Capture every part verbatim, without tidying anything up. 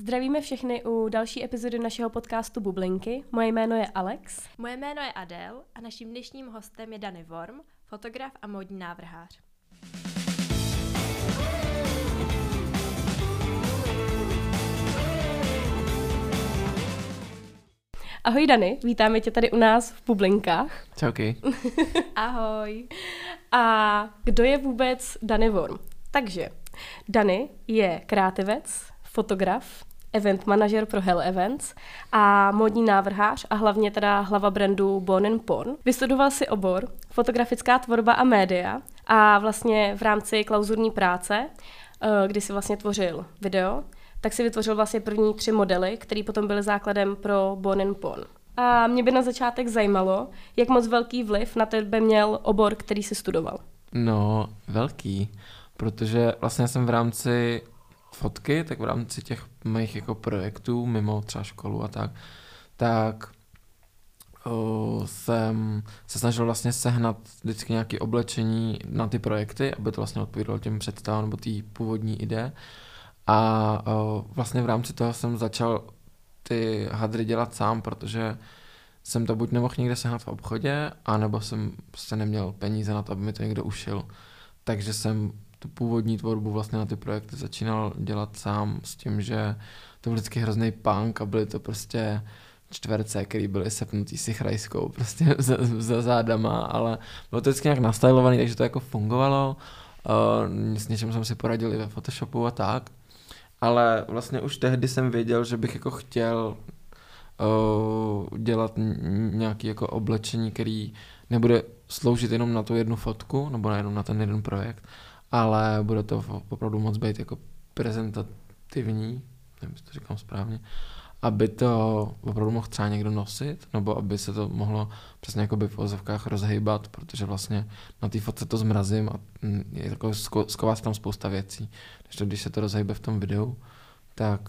Zdravíme všechny u další epizody našeho podcastu Bublinky. Moje jméno je Alex. Moje jméno je Adél a naším dnešním hostem je Dany Worm, fotograf a módní návrhář. Ahoj Dany, vítáme tě tady u nás v Bublinkách. Čauky. Ahoj. A kdo je vůbec Dany Worm? Takže Dany je kreativec, fotograf, event manažer pro Hell Events a módní návrhář a hlavně teda hlava brandu Born and Porn. Vystudoval si obor fotografická tvorba a média a vlastně v rámci klauzurní práce, kdy si vlastně tvořil video, tak si vytvořil vlastně první tři modely, které potom byly základem pro Born and Porn. A mě by na začátek zajímalo, jak moc velký vliv na tebe měl obor, který si studoval. No, velký, protože vlastně jsem v rámci fotky, tak v rámci těch mých jako projektů, mimo třeba školu a tak, tak o, jsem se snažil vlastně sehnat vždycky nějaké oblečení na ty projekty, aby to vlastně odpovídalo těm představám nebo té původní ideje. A o, vlastně v rámci toho jsem začal ty hadry dělat sám, protože jsem to buď nemohl někde sehnat v obchodě, anebo jsem prostě neměl peníze na to, aby mi to někdo ušil. Takže jsem tu původní tvorbu vlastně na ty projekty začínal dělat sám s tím, že to byl vždycky hrozný punk a byly to prostě čtverce, které byly sepnutý si chrajskou prostě za, za zádama, ale bylo to vždycky nějak nastylovaný, takže to jako fungovalo. Uh, s něčem jsem si poradil i ve Photoshopu a tak. Ale vlastně už tehdy jsem věděl, že bych jako chtěl uh, dělat nějaké jako oblečení, který nebude sloužit jenom na tu jednu fotku, nebo jenom na ten jeden projekt, ale bude to opravdu moc být jako prezentativní, nevím, jestli to říkám správně, aby to opravdu mohl třeba někdo nosit, nebo aby se to mohlo přesně jako by v ozovkách rozhýbat, protože vlastně na té fotce to zmrazím a je takový, sková se tam spousta věcí. Když, to, když se to rozhýbe v tom videu, tak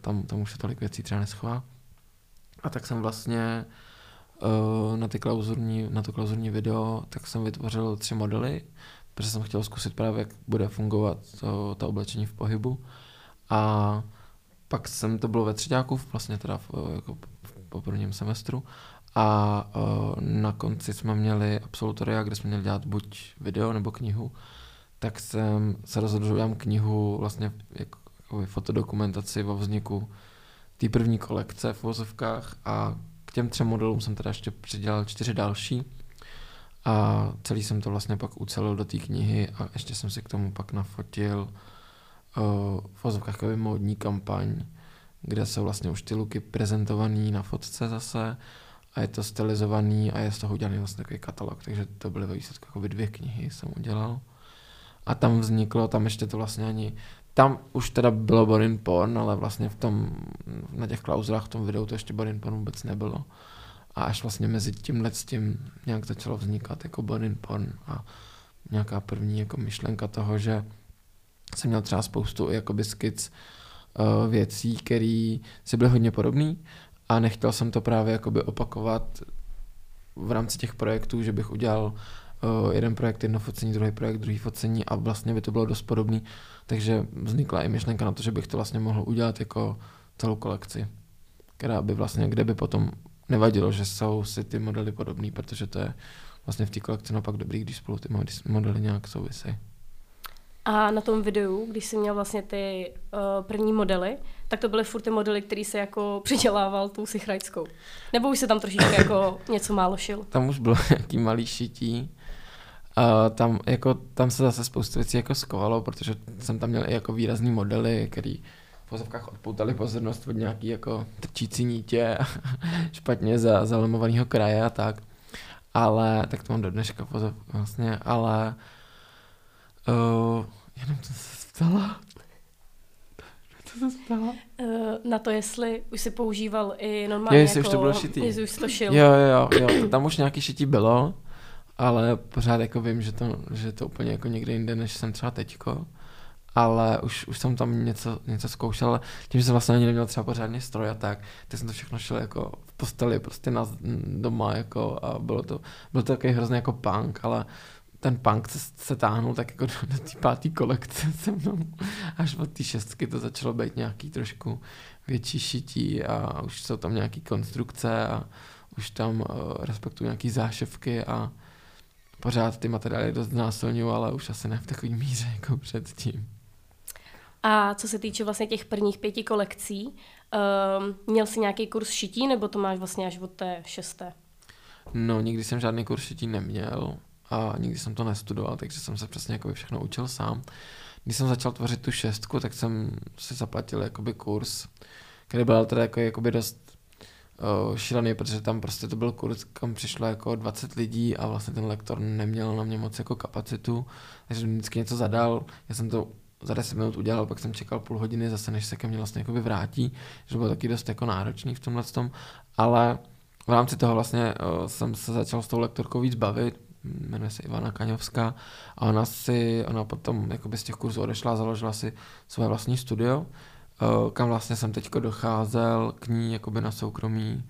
tam, tam už se tolik věcí třeba neschová. A tak jsem vlastně na, ty klauzurní, na to klauzurní video, tak jsem vytvořil tři modely, protože jsem chtěl zkusit právě, jak bude fungovat to, to oblečení v pohybu. A pak jsem to bylo ve třeďáku, vlastně teda v, jako po prvním semestru. A na konci jsme měli absolutoria, kde jsme měli dělat buď video nebo knihu. Tak jsem se rozhodl, že udělám knihu, vlastně jako, jako fotodokumentaci o vzniku té první kolekce v uvozovkách. A k těm třem modelům jsem teda ještě přidělal čtyři další. A celý jsem to vlastně pak ucelil do té knihy a ještě jsem si k tomu pak nafotil uh, v ozovkách módní kampaň, kde jsou vlastně už ty looky prezentovaný na fotce zase a je to stylizovaný a je z toho udělaný vlastně takový katalog, takže to byly ve výsledku jakoby dvě knihy jsem udělal. A tam vzniklo, tam ještě to vlastně ani, tam už teda bylo Born !n Porn, ale vlastně v tom, na těch klauzulách v tom videu to ještě Born !n Porn vůbec nebylo. A až vlastně mezi tímhle s tím nějak začalo vznikat jako Born !n Porn a nějaká první jako myšlenka toho, že jsem měl třeba spoustu jakoby skic uh, věcí, které si byly hodně podobný a nechtěl jsem to právě jakoby opakovat v rámci těch projektů, že bych udělal uh, jeden projekt, jedno focení, druhý projekt, druhý focení a vlastně by to bylo dost podobný. Takže vznikla i myšlenka na to, že bych to vlastně mohl udělat jako celou kolekci, která by vlastně, kde by potom nevadilo, že jsou si ty modely podobný, protože to je vlastně v té kolekci naopak dobrý, když spolu ty modely nějak souvisejí. A na tom videu, když jsi měl vlastně ty uh, první modely, tak to byly furt ty modely, který se jako přidělával tou sichrajskou. Nebo už se tam trošičku jako něco málo šil? Tam už bylo nějaký malý šití. Uh, tam, jako, tam se zase spoustu věcí jako skovalo, protože jsem tam měl i jako výrazný modely, který v pozovkách odpoutali pozornost od nějaký jako trčící nítě, špatně za zalemovaného kraje a tak. Ale, tak to mám do dneška pozov, vlastně, ale uh, jenom to se ptala. Co se stalo? Uh, na to, jestli už si používal i normálně jo, jestli jako... Jestli už to bylo šitý. Jestli už to šil. Jo, jo, jo, tam už nějaký šití bylo, ale pořád jako vím, že to, že to úplně jako někde jinde, než jsem třeba teďko. Ale už, už jsem tam něco, něco zkoušel, ale tím, že jsem vlastně ani neměl třeba pořádně stroj a tak, tak jsem to všechno šel jako v posteli, prostě na, doma jako a bylo to, byl to takový hrozný jako punk, ale ten punk se, se táhnul tak jako do té páté kolekce se mnou. Až od té šestky to začalo být nějaký trošku větší šití a už jsou tam nějaký konstrukce a už tam uh, respektuju nějaký záševky a pořád ty materiály dost znásilňuju, ale už asi ne v takový míře jako předtím. A co se týče vlastně těch prvních pěti kolekcí, uh, měl jsi nějaký kurz šití, nebo to máš vlastně až od té šesté? No, nikdy jsem žádný kurz šití neměl a nikdy jsem to nestudoval, takže jsem se přesně jakoby všechno učil sám. Když jsem začal tvořit tu šestku, tak jsem si zaplatil jakoby kurz, který byl teda jako, jakoby dost uh, šílený, protože tam prostě to byl kurz, kam přišlo jako dvacet lidí a vlastně ten lektor neměl na mě moc jako kapacitu, takže vždycky něco zadal, já jsem to za deset minut udělal, pak jsem čekal půl hodiny zase, než se ke mně vlastně jakoby vrátí, že bylo taky dost jako náročný v tomhle tom, ale v rámci toho vlastně uh, jsem se začal s tou lektorkou víc bavit, jmenuje se Ivana Kaňovská a ona si, ona potom jakoby z těch kurzů odešla a založila si své vlastní studio, uh, kam vlastně jsem teďko docházel k ní jakoby na soukromí,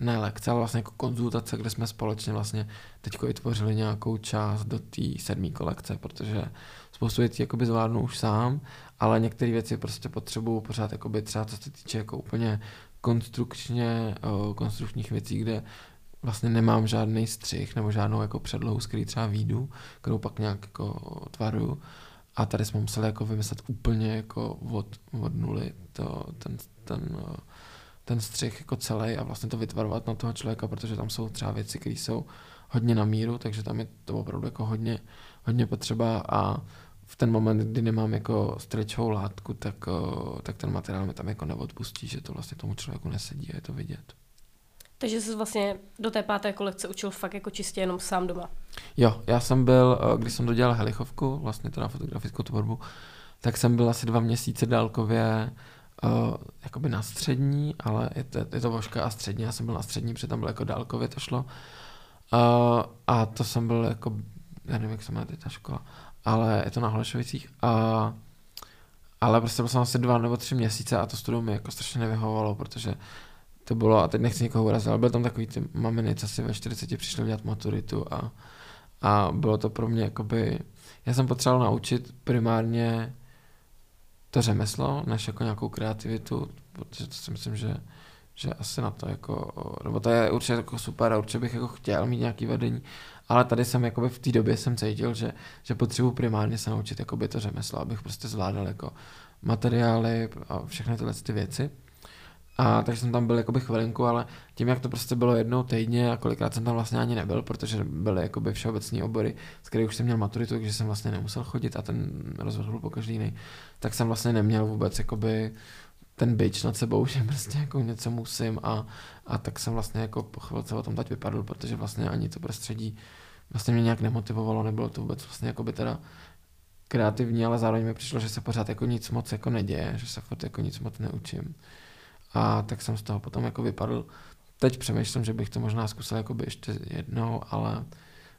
ne lekce, ale vlastně jako konzultace, kde jsme společně vlastně teďko i tvořili nějakou část do té sedmé kolekce, protože spoustu věcí jakoby zvládnu už sám, ale některé věci prostě potřebuju pořád jakoby třeba co se týče jako úplně konstrukčně, uh, konstrukčních věcí, kde vlastně nemám žádný střih nebo žádnou jako předlohu, z který třeba výjdu, kterou pak nějak jako tvaruju. A tady jsme museli jako vymyslet úplně jako od, od nuly to, ten, ten, ten střih jako celý a vlastně to vytvarovat na toho člověka, protože tam jsou třeba věci, které jsou hodně na míru, takže tam je to opravdu jako hodně, hodně potřeba a v ten moment, kdy nemám jako stretchovou látku, tak, tak ten materiál mi tam jako neodpustí, že to vlastně tomu člověku nesedí a je to vidět. Takže jsi vlastně do té páté kolekce učil fakt jako čistě jenom sám doma. Jo, já jsem byl, když jsem dodělal helichovku, vlastně teda fotografickou tvorbu, tak jsem byl asi dva měsíce dálkově uh, jakoby na střední, ale je to, je to voška a střední, já jsem byl na střední, protože tam bylo jako dálkově to šlo. Uh, a to jsem byl jako, já nevím, jak se jmenuje teď ta škola, ale je to na Holešovicích a... Ale prostě byl jsem asi dva nebo tři měsíce a to studium mi jako strašně nevyhovovalo, protože to bylo, a teď nechci nikoho urazit, ale byl tam takový ty maminy, co si ve čtyřiceti přišli dělat maturitu a, a bylo to pro mě jakoby, já jsem potřeboval naučit primárně to řemeslo, než jako nějakou kreativitu, protože to si myslím, že, že asi na to jako, nebo to je určitě jako super a určitě bych jako chtěl mít nějaký vedení, ale tady jsem jakoby v té době jsem cítil, že, že potřebuji primárně se naučit jakoby to řemeslo, abych prostě zvládal jako materiály a všechny tyhle ty věci. A takže jsem tam byl jakoby chvilinku, ale tím, jak to prostě bylo jednou týdně a kolikrát jsem tam vlastně ani nebyl, protože byly jakoby všeobecní obory, z kterých už jsem měl maturitu, takže jsem vlastně nemusel chodit a ten rozvrh byl po každý jiný, tak jsem vlastně neměl vůbec jakoby ten bič nad sebou, že prostě jako něco musím a, a tak jsem vlastně jako po chvilce o tom teď vypadl, protože vlastně ani to prostředí vlastně mě nějak nemotivovalo, nebylo to vůbec vlastně jakoby teda kreativní, ale zároveň mi přišlo, že se pořád jako nic moc jako neděje, že se furt jako nic moc neučím. A tak jsem z toho potom jako vypadl. Teď přemýšlím, že bych to možná zkusil jakoby ještě jednou, ale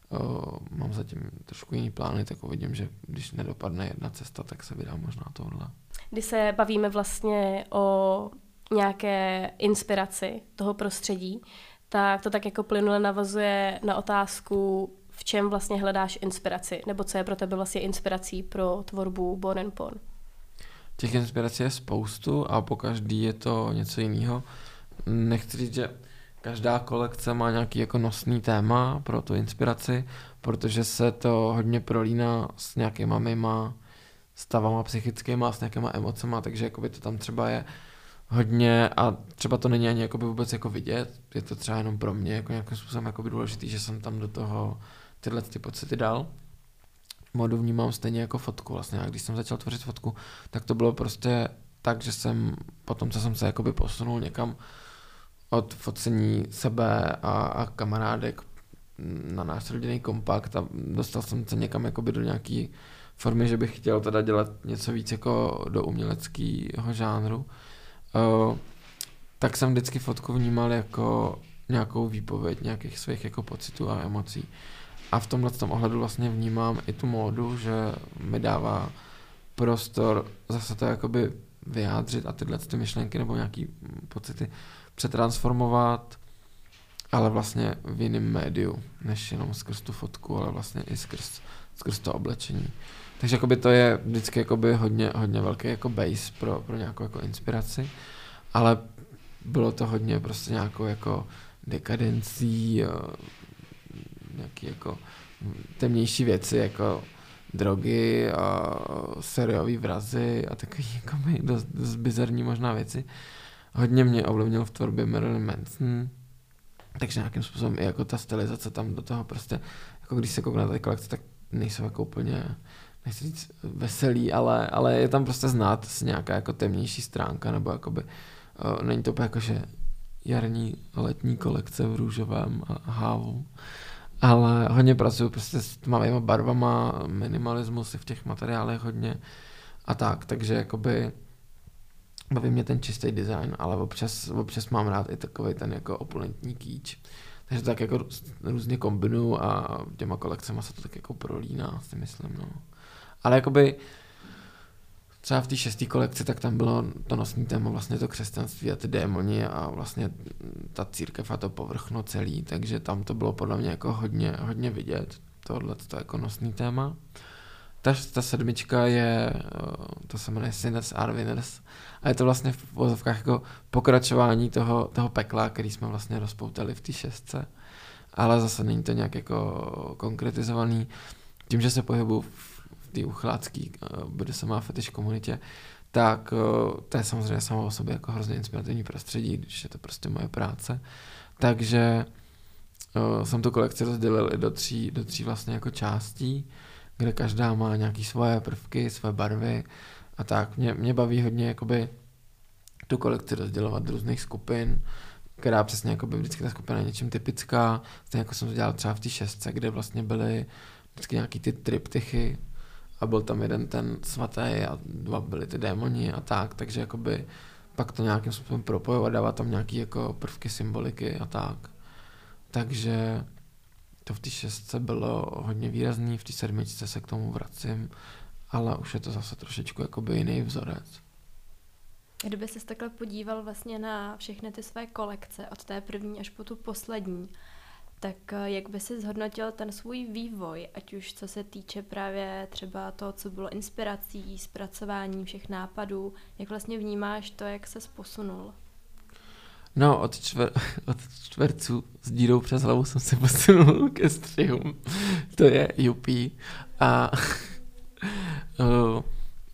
o, mám zatím trošku jiný plány, tak uvidím, že když nedopadne jedna cesta, tak se vydám možná tohle. Když se bavíme vlastně o nějaké inspiraci toho prostředí, tak to tak jako plynule navazuje na otázku, v čem vlastně hledáš inspiraci, nebo co je pro tebe vlastně inspirací pro tvorbu Born and Porn. Těch inspirací je spoustu a po každý je to něco jiného. Nechci říct, že každá kolekce má nějaký jako nosný téma pro tu inspiraci, protože se to hodně prolíná s nějakýma mýma stavama psychickýma, s nějakýma emocema, takže jakoby to tam třeba je hodně a třeba to není ani jakoby vůbec jako vidět, je to třeba jenom pro mě jako nějakým způsobem jakoby důležitý, že jsem tam do toho tyhle ty pocity dal. Modu vnímám stejně jako fotku vlastně. A když jsem začal tvořit fotku, tak to bylo prostě tak, že jsem potom, co jsem se jakoby posunul někam od focení sebe a, a kamarádek na náš rodinný kompakt a dostal jsem se někam jakoby do nějaký formy, že bych chtěl teda dělat něco víc jako do uměleckého žánru, uh, tak jsem vždycky fotku vnímal jako nějakou výpověď nějakých svých jako pocitů a emocí. A v tomhle tom ohledu vlastně vnímám i tu módu, že mi dává prostor zase to jakoby vyjádřit a tyhle ty myšlenky nebo nějaký pocity přetransformovat ale vlastně v jiném médiu, než jenom skrz tu fotku, ale vlastně i skrz, skrz to oblečení. Takže to je vždycky hodně, hodně velký jako base pro, pro nějakou jako inspiraci, ale bylo to hodně prostě nějakou jako dekadencí, nějaký jako temnější věci, jako drogy a sériový vrazy a takový jako dost, dost bizarní možná věci. Hodně mě ovlivnil v tvorbě Marilyn Manson, takže nějakým způsobem i jako ta stylizace tam do toho prostě, jako když se koukne na ty kolekce, tak nejsou jako úplně, nechci říct veselý, ale, ale je tam prostě znát nějaká jako temnější stránka, nebo jakoby, uh, není to úplně jako, že jarní, letní kolekce v růžovém hávu, ale hodně pracuju prostě s tmavýma barvama, minimalismus v těch materiálech hodně a tak, takže jakoby baví mě ten čistý design, ale občas, občas mám rád i takovej ten jako opulentní kýč. Takže to tak jako různě kombinuju a těma kolekcema se to tak jako prolíná, si myslím, no. Ale jakoby třeba v té šesté kolekci, tak tam bylo to nosní téma vlastně to křesťanství a ty démoni a vlastně ta církev a to povrchno celý, takže tam to bylo podle mě jako hodně, hodně vidět, tohle to jako nosní téma. Ta, ta sedmička je, to se jmenuje Sinners are Winners a je to vlastně v vozovkách jako pokračování toho, toho pekla, který jsme vlastně rozpoutali v té šestce, ale zase není to nějak jako konkretizovaný. Tím, že se pohybuju v té uchlácký, bude se má fetiš komunitě, tak to je samozřejmě samo o sobě jako hrozně inspirativní prostředí, když je to prostě moje práce, takže jsem tu kolekci rozdělil i do tří, do tří vlastně jako částí, kde každá má nějaké svoje prvky, své barvy a tak. Mě, mě baví hodně jakoby tu kolekci rozdělovat do různých skupin, která přesně jakoby vždycky ta skupina je něčím typická. Stejně jako jsem to dělal třeba v té šestce, kde vlastně byly vždycky nějaký ty triptychy a byl tam jeden ten svatý a dva byly ty démoni a tak, takže jakoby pak to nějakým způsobem propoju a dává tam nějaké jako prvky symboliky a tak. Takže to v té šestce bylo hodně výrazný, v té sedmičce se k tomu vracím, ale už je to zase trošičku jakoby jiný vzorec. Kdyby ses takhle podíval vlastně na všechny ty své kolekce, od té první až po tu poslední, tak jak by si zhodnotil ten svůj vývoj, ať už co se týče právě třeba toho, co bylo inspirací, zpracování všech nápadů, jak vlastně vnímáš to, jak ses posunul? No, od, čver, od čtverců s dírou přes hlavu jsem se posunul ke střihům. To je jupí. A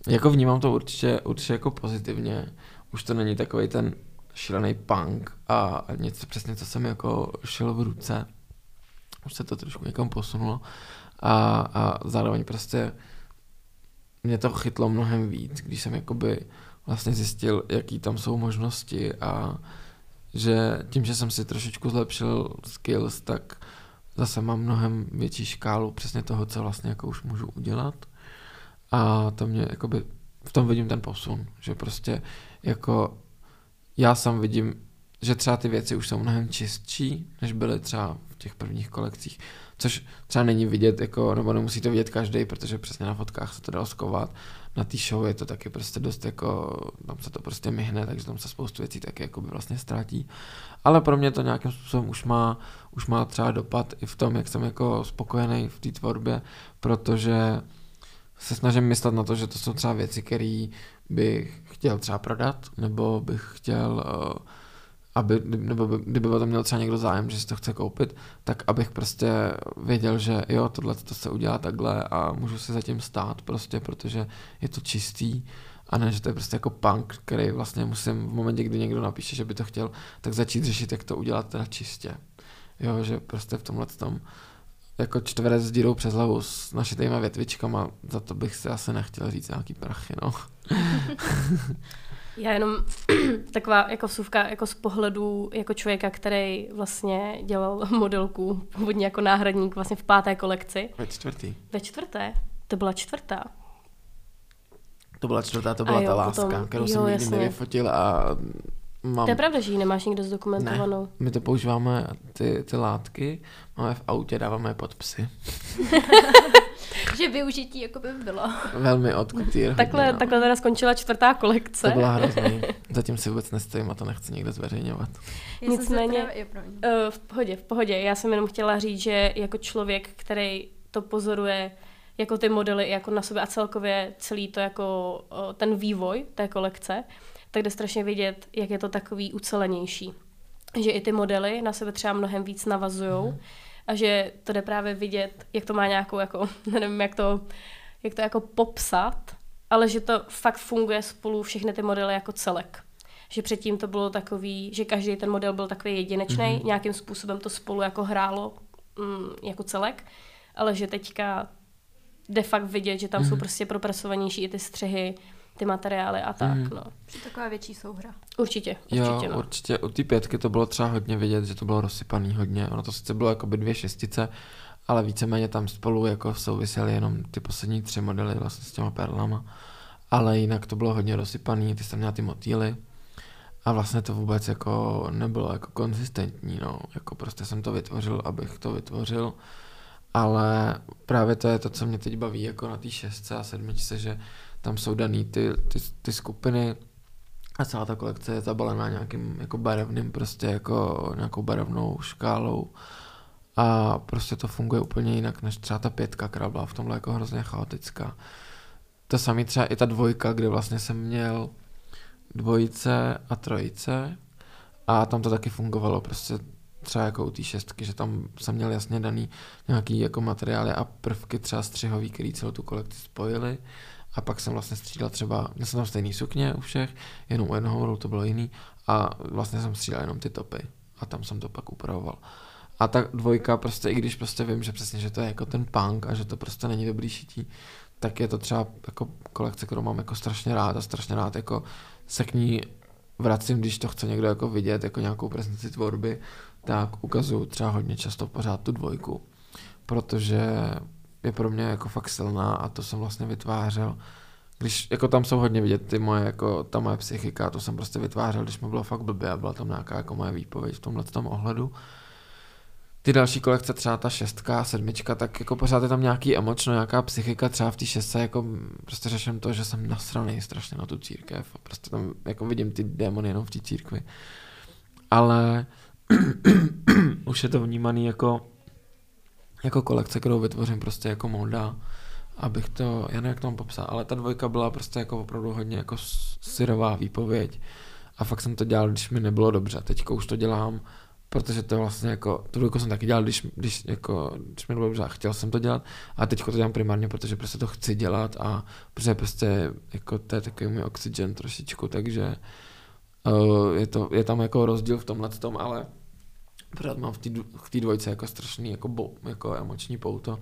jako vnímám to určitě, určitě jako pozitivně. Už to není takovej ten šílený punk a něco přesně, co jsem jako šel v ruce. Už se to trošku někam posunulo. A, a zároveň prostě mě to chytlo mnohem víc, když jsem jakoby vlastně zjistil, jaký tam jsou možnosti a že tím, že jsem si trošičku zlepšil skills, tak zase mám mnohem větší škálu přesně toho, co vlastně jako už můžu udělat. A to mě jakoby, v tom vidím ten posun, že prostě jako já sám vidím, že třeba ty věci už jsou mnohem čistší, než byly třeba v těch prvních kolekcích, což třeba není vidět, jako, nebo nemusí to vidět každý, protože přesně na fotkách se to dalo skovat. Na té show je to taky prostě dost jako, tam se to prostě myhne, takže tam se spoustu věcí taky jako by vlastně ztratí. Ale pro mě to nějakým způsobem už má, už má třeba dopad i v tom, jak jsem jako spokojený v té tvorbě, protože se snažím myslet na to, že to jsou třeba věci, které bych chtěl třeba prodat, nebo bych chtěl, aby, nebo by, kdyby o tom měl třeba někdo zájem, že si to chce koupit, tak abych prostě věděl, že jo, tohle to se udělá takhle a můžu si za tím stát prostě, protože je to čistý a ne, že to je prostě jako punk, který vlastně musím v momentě, kdy někdo napíše, že by to chtěl, tak začít řešit, jak to udělat teda čistě. Jo, že prostě v tomhle tom jako čtverec s dírou přes hlavu s našitejma větvičkama, za to bych si asi nechtěl říct nějaký prachy, no. Já jenom taková jako vsuvka jako z pohledu jako člověka, který vlastně dělal modelku, původně jako náhradník vlastně v páté kolekci. Ve čtvrtý. Ve čtvrté? To byla čtvrtá. To byla čtvrtá, to byla jo, ta láska, potom, kterou jo, jsem nikdy jasně. nevyfotil a mám... To je pravda, že ji nemáš nikdo zdokumentovanou. Ne, my to používáme, ty, ty látky, máme v autě, dáváme pod psy. že využití jako by bylo. Velmi odkutýr. Takhle, hodně, no. Takhle teda skončila čtvrtá kolekce. To byla hrozný. Zatím si vůbec nestojím a to nechci nikde zveřejňovat. Nicméně, v pohodě, v pohodě. Já jsem jenom chtěla říct, že jako člověk, který to pozoruje jako ty modely jako na sobě a celkově celý to jako ten vývoj té kolekce, tak jde strašně vidět, jak je to takový ucelenější. Že i ty modely na sebe třeba mnohem víc navazujou, mm. a že to jde právě vidět, jak to má nějakou, jako, nevím, jak to, jak to jako popsat, ale že to fakt funguje spolu všechny ty modely jako celek. Že předtím to bylo takový, že každý ten model byl takový jedinečný, mm-hmm. nějakým způsobem to spolu jako hrálo mm, jako celek, ale že teďka jde fakt vidět, že tam mm-hmm. jsou prostě propracovanější i ty střihy, ty materiály a tak, mm. no. Taková větší souhra. Určitě, určitě, jo, no. určitě. U té pětky to bylo třeba hodně vidět, že to bylo rozsypaný hodně. Ono to sice bylo jakoby dvě šestice, ale víceméně tam spolu jako souvisely jenom ty poslední tři modely vlastně s těma perlama. Ale jinak to bylo hodně rozsypaný, ty jsi tam měla ty motýly. A vlastně to vůbec jako nebylo jako konzistentní, no. Jako prostě jsem to vytvořil, abych to vytvořil. Ale právě to je to, co mě teď baví jako na té šestce a sedmičce, že tam jsou daný ty, ty, ty skupiny a celá ta kolekce je zabalená nějakým jako barevným, prostě jako nějakou barevnou škálou a prostě to funguje úplně jinak než třeba ta pětka, která byla v tomhle jako hrozně chaotická. To samé třeba i ta dvojka, kde vlastně jsem měl dvojice a trojice a tam to taky fungovalo prostě třeba jako u té šestky, že tam jsem měl jasně daný nějaký jako materiály a prvky třeba střihový, který celou tu kolekci spojily. A pak jsem vlastně střídal třeba, měl jsem tam stejný sukně u všech, jenom u jednoho to bylo jiný a vlastně jsem střídal jenom ty topy a tam jsem to pak upravoval. A ta dvojka prostě, i když prostě vím, že přesně, že to je jako ten punk a že to prostě není dobrý šití, tak je to třeba jako kolekce, kterou mám jako strašně rád a strašně rád jako se k ní vracím, když to chce někdo jako vidět, jako nějakou prezentaci tvorby, tak ukazuju třeba hodně často pořád tu dvojku, protože je pro mě jako fakt silná a to jsem vlastně vytvářel, když jako tam jsou hodně vidět ty moje, jako ta moje psychika, to jsem prostě vytvářel, když mi bylo fakt blbě a byla tam nějaká jako moje výpověď v tomhle tom ohledu. Ty další kolekce, třeba ta šestka, sedmička, tak jako pořád je tam nějaký emočno, nějaká psychika, třeba v té šestce jako prostě řeším to, že jsem nasraný strašně na tu církev a prostě tam jako vidím ty démony jenom v té církvi. Ale už je to vnímaný jako jako kolekce, kterou vytvořím prostě jako móda, abych to, já nevím, jak to mám popsat, ale ta dvojka byla prostě jako opravdu hodně jako syrová výpověď a fakt jsem to dělal, když mi nebylo dobře. Teďka už to dělám, protože to vlastně jako, tu dvojku jsem taky dělal, když, když, jako, když mi nebylo dobře a chtěl jsem to dělat a teďka to dělám primárně, protože prostě to chci dělat a protože prostě jako to je takový můj oxygen trošičku, takže uh, je, to, je tam jako rozdíl v tomhle tom, ale pořád mám v té dvojce jako strašný jako, bo, jako emoční pouto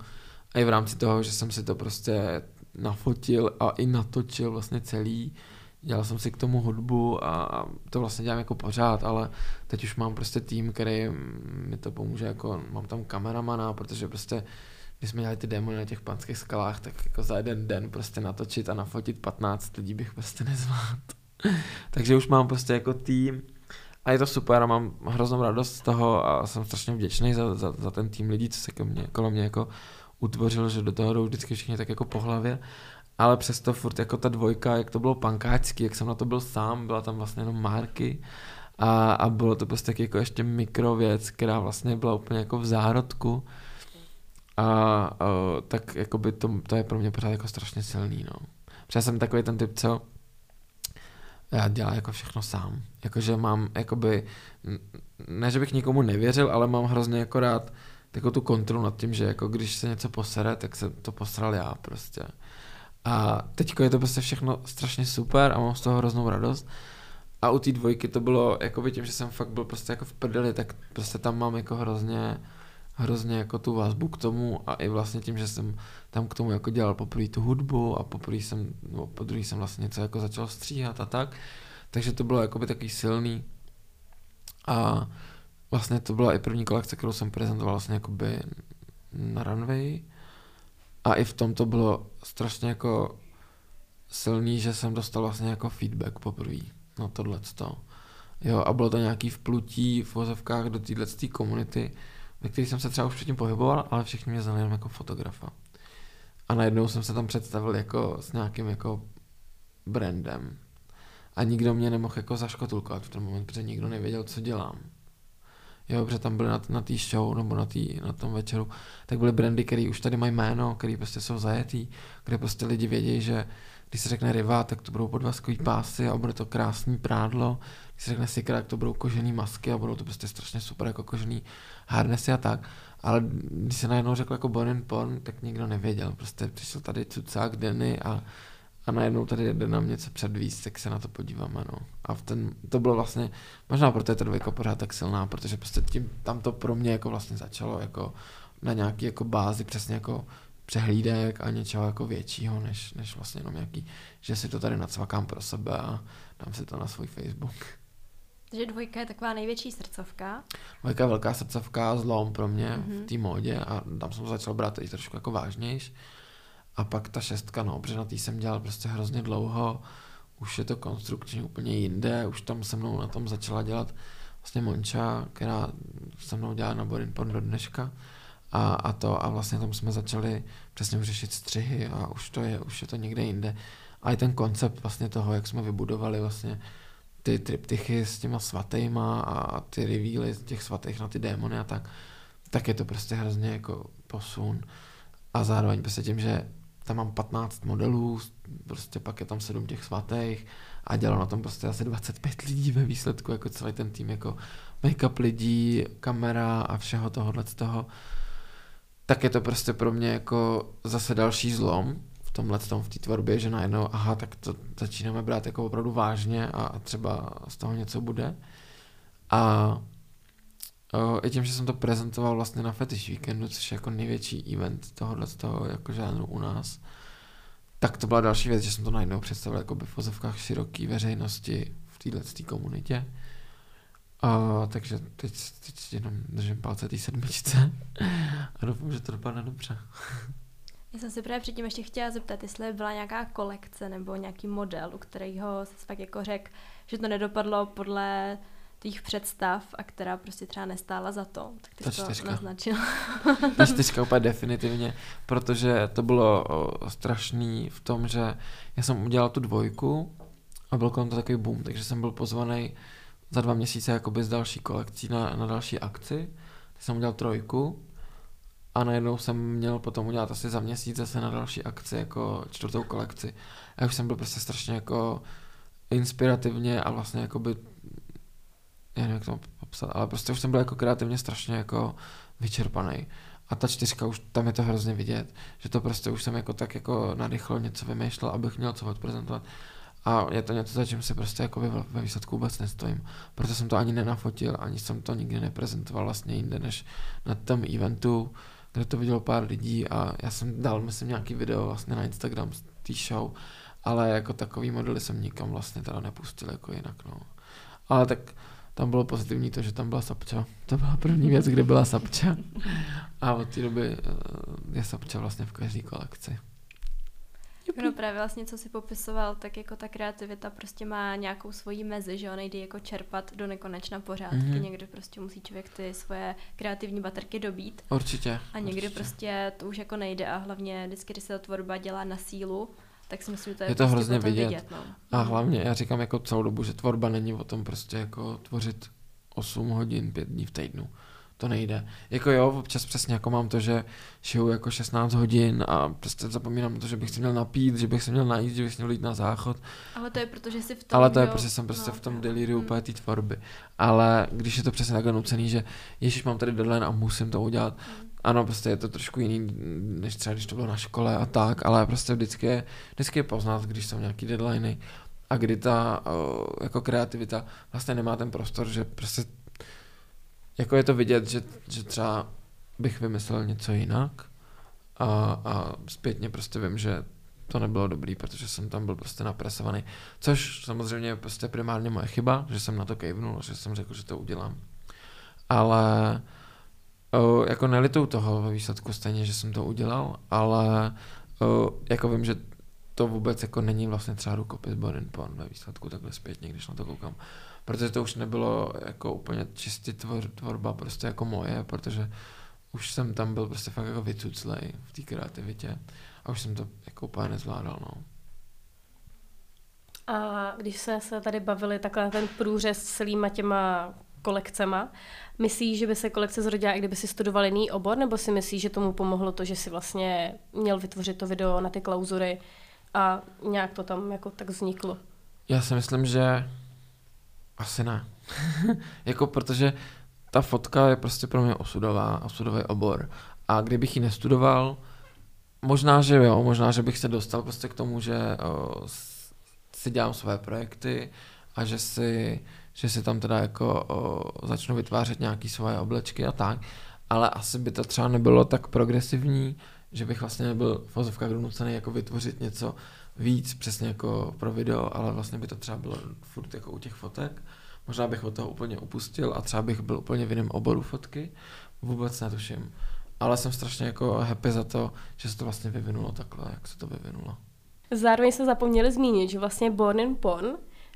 a i v rámci toho, že jsem si to prostě nafotil a i natočil vlastně celý, dělal jsem si k tomu hudbu a to vlastně dělám jako pořád, ale teď už mám prostě tým, který mi to pomůže, jako mám tam kameramana, protože prostě když jsme dělali ty démony na těch Panských skalách, tak jako za jeden den prostě natočit a nafotit patnáct lidí bych prostě nezvládl. Takže už mám prostě jako tým. A je to super a mám hroznou radost z toho a jsem strašně vděčný za, za, za ten tým lidí, co se ke mně, kolem mě jako utvořil, že do toho jdou vždycky všichni tak jako po hlavě. Ale přesto furt jako ta dvojka, jak to bylo pankáčský, jak jsem na to byl sám, byla tam vlastně jenom Marky a, a bylo to prostě taky jako ještě mikrověc, která vlastně byla úplně jako v zárodku. A, a tak jako by to, to je pro mě pořád jako strašně silný, no. Protože jsem takový ten typ, co já dělám jako všechno sám, jakože mám, jakoby, ne, že bych nikomu nevěřil, ale mám hrozně jako rád takovou tu kontrolu nad tím, že jako když se něco posere, tak jsem to posral já prostě. A teďko je to prostě všechno strašně super a mám z toho hroznou radost. A u té dvojky to bylo, jakoby tím, že jsem fakt byl prostě jako v prdeli, tak prostě tam mám jako hrozně, hrozně jako tu vazbu k tomu a i vlastně tím, že jsem tam k tomu jako dělal poprvé tu hudbu a poprvé jsem, no, po druhý jsem vlastně něco jako začal stříhat a tak, takže to bylo jakoby takový silný a vlastně to byla i první kolekce, kterou jsem prezentoval vlastně jakoby na runway a i v tom to bylo strašně jako silný, že jsem dostal vlastně jako feedback poprvé na tohleto, jo, a bylo to nějaký vplutí v vozovkách do téhleté komunity, ve který jsem se třeba už předtím pohyboval, ale všichni mě znali jako fotografa. a najednou jsem se tam představil jako s nějakým jako brandem. A nikdo mě nemohl jako zaškotulkovat v ten moment, protože nikdo nevěděl, co dělám. Jo, protože tam byly na, na té show nebo na, tý, na tom večeru, tak byly brandy, které už tady mají jméno, které prostě jsou zajetý, kde prostě lidi vědí, že když se řekne Riva, tak to budou podvazkový pásy a bude to krásný prádlo, když se řekne Sikra, tak to budou kožený masky a budou to prostě strašně super jako kožený harnessy a tak. Ale když se najednou řekl jako Born !n Porn, tak nikdo nevěděl, prostě přišel tady cucák Denny a A najednou tady jde nám něco předvíst, tak se na to podíváme, no. A v ten, to bylo vlastně, možná proto je ta dvojka pořád tak silná, protože prostě tím, tam to pro mě jako vlastně začalo jako na nějaký jako bázi přesně jako přehlídek a něčeho jako většího, než, než vlastně jenom nějaký, že si to tady nacvakám pro sebe a dám si to na svůj Facebook. Takže dvojka je taková největší srdcovka. Dvojka je velká srdcovka, zlom pro mě mm-hmm. v té módě a tam jsem to začal brát i trošku jako vážnějš. A pak ta šestka, no, protože na tý jsem dělal prostě hrozně dlouho, už je to konstrukčně úplně jinde, už tam se mnou na tom začala dělat vlastně Monča, která se mnou dělá na Born !n Porn do dneška a, a to a vlastně tam jsme začali přesně řešit střihy a už to je, už je to někde jinde. A i ten koncept vlastně toho, jak jsme vybudovali vlastně ty triptychy s těma svatýma a ty revíly z těch svatých na ty démony a tak, tak je to prostě hrozně jako posun a zároveň prostě tím, že tam mám patnáct modelů, prostě pak je tam sedm těch svatých a dělalo na tom prostě asi dvacet pět lidí ve výsledku, jako celý ten tým, jako make-up lidí, kamera a všeho tohohle z toho, tak je to prostě pro mě jako zase další zlom v tomhle tom, v té tvorbě, že najednou, aha, tak to začínáme brát jako opravdu vážně a třeba z toho něco bude. A Uh, i tím, že jsem to prezentoval vlastně na Fetish Weekendu, což je jako největší event tohohle z toho jako žánru u nás, tak to byla další věc, že jsem to najednou představil jako by v pozovkách široké veřejnosti v této komunitě. Uh, takže teď, teď jenom držím palce té sedmičce a doufám, že to dopadne dobře. Já jsem se právě předtím ještě chtěla zeptat, jestli byla nějaká kolekce nebo nějaký model, u kterého jsi fakt jako řekl, že to nedopadlo podle těch představ a která prostě třeba nestála za to, tak ty jsi to naznačil. Ta čtyřka úplně definitivně, protože to bylo strašný v tom, že já jsem udělal tu dvojku a byl kolem to takový boom, takže jsem byl pozvaný za dva měsíce jakoby z další kolekcí na, na další akci, tak jsem udělal trojku a najednou jsem měl potom udělat asi za měsíc zase na další akci jako čtvrtou kolekci. Já už jsem byl prostě strašně jako inspirativně a vlastně jakoby já nevím, jak to popsat, ale prostě už jsem byl jako kreativně strašně jako vyčerpaný. A ta čtyřka, už tam je to hrozně vidět, že to prostě už jsem jako tak jako narychlo něco vymýšlel, abych měl co odprezentovat. A je to něco, za čím si prostě jako ve výsledku vůbec nestojím. Proto jsem to ani nenafotil, ani jsem to nikdy neprezentoval vlastně jinde, než na tom eventu, kde to vidělo pár lidí a já jsem dal, myslím, nějaký video vlastně na Instagram z té show, ale jako takový modely jsem nikam vlastně teda nepustil jako jinak, no. Ale tak tam bylo pozitivní to, že tam byla Sapča. To byla první věc, kde byla Sapča. A od té doby je Sapča vlastně v každé kolekci. No právě vlastně, co si popisoval, tak jako ta kreativita prostě má nějakou svoji mezi, že on nejde jako čerpat do nekonečna pořád. Mm-hmm. Někdy prostě musí člověk ty svoje kreativní baterky dobít. Určitě. A někdy určitě. Prostě to už jako nejde a hlavně vždycky, když se ta tvorba dělá na sílu, tak si myslím, že to je, je to prostě hrozně vidět. vidět no. A hlavně, já říkám jako celou dobu, že tvorba není o tom prostě jako tvořit osm hodin, pět dní v týdnu. To nejde. Jako jo, občas přesně jako mám to, že šiju jako šestnáct hodin a prostě zapomínám na to, že bych si měl napít, že bych si měl najít, že bych si měl jít na záchod. Ale to je proto, že jsi v tom... Ale to je proto, že jsem prostě no, v tom deliriu úplně té tvorby. Ale když je to přesně takhle nucený, že ježiš, mám tady deadline a musím to udělat, mm. Ano, prostě je to trošku jiný, než třeba když to bylo na škole a tak, ale prostě vždycky je, vždycky je poznat, když jsou nějaký deadliny a kdy ta o, jako kreativita vlastně nemá ten prostor, že prostě jako je to vidět, že, že třeba bych vymyslel něco jinak a, a zpětně prostě vím, že to nebylo dobrý, protože jsem tam byl prostě napresovaný, což samozřejmě je prostě primárně moje chyba, že jsem na to kejvnul, že jsem řekl, že to udělám, ale Uh, jako nelituju toho ve výsledku stejně, že jsem to udělal, ale uh, jako vím, že to vůbec jako není vlastně třeba rukopis Born !n Porn ve výsledku takhle zpětně, když na to koukám. Protože to už nebylo jako úplně čistě tvor, tvorba prostě jako moje, protože už jsem tam byl prostě fakt jako vycuclej v té kreativitě a už jsem to jako úplně nezvládal, no. A když jsme se tady bavili takhle ten průřez s celýma těma kolekcema, myslíš, že by se kolekce zrodila, i kdyby si studoval jiný obor, nebo si myslíš, že tomu pomohlo to, že si vlastně měl vytvořit to video na ty klauzury a nějak to tam jako tak vzniklo? Já si myslím, že asi ne. Jako protože ta fotka je prostě pro mě osudová, osudový obor. A kdybych ji nestudoval, možná, že jo, možná, že bych se dostal prostě k tomu, že o, si dělám své projekty a že si, že si tam teda jako o, začnu vytvářet nějaké svoje oblečky a tak, ale asi by to třeba nebylo tak progresivní, že bych vlastně nebyl v vozovkách donucený jako vytvořit něco víc přesně jako pro video, ale vlastně by to třeba bylo furt jako u těch fotek. Možná bych od toho úplně upustil a třeba bych byl úplně v jiném oboru fotky, vůbec netuším. Ale jsem strašně jako happy za to, že se to vlastně vyvinulo takhle, jak se to vyvinulo. Zároveň jsme zapomněli zmínit, že vlastně Born !n Porn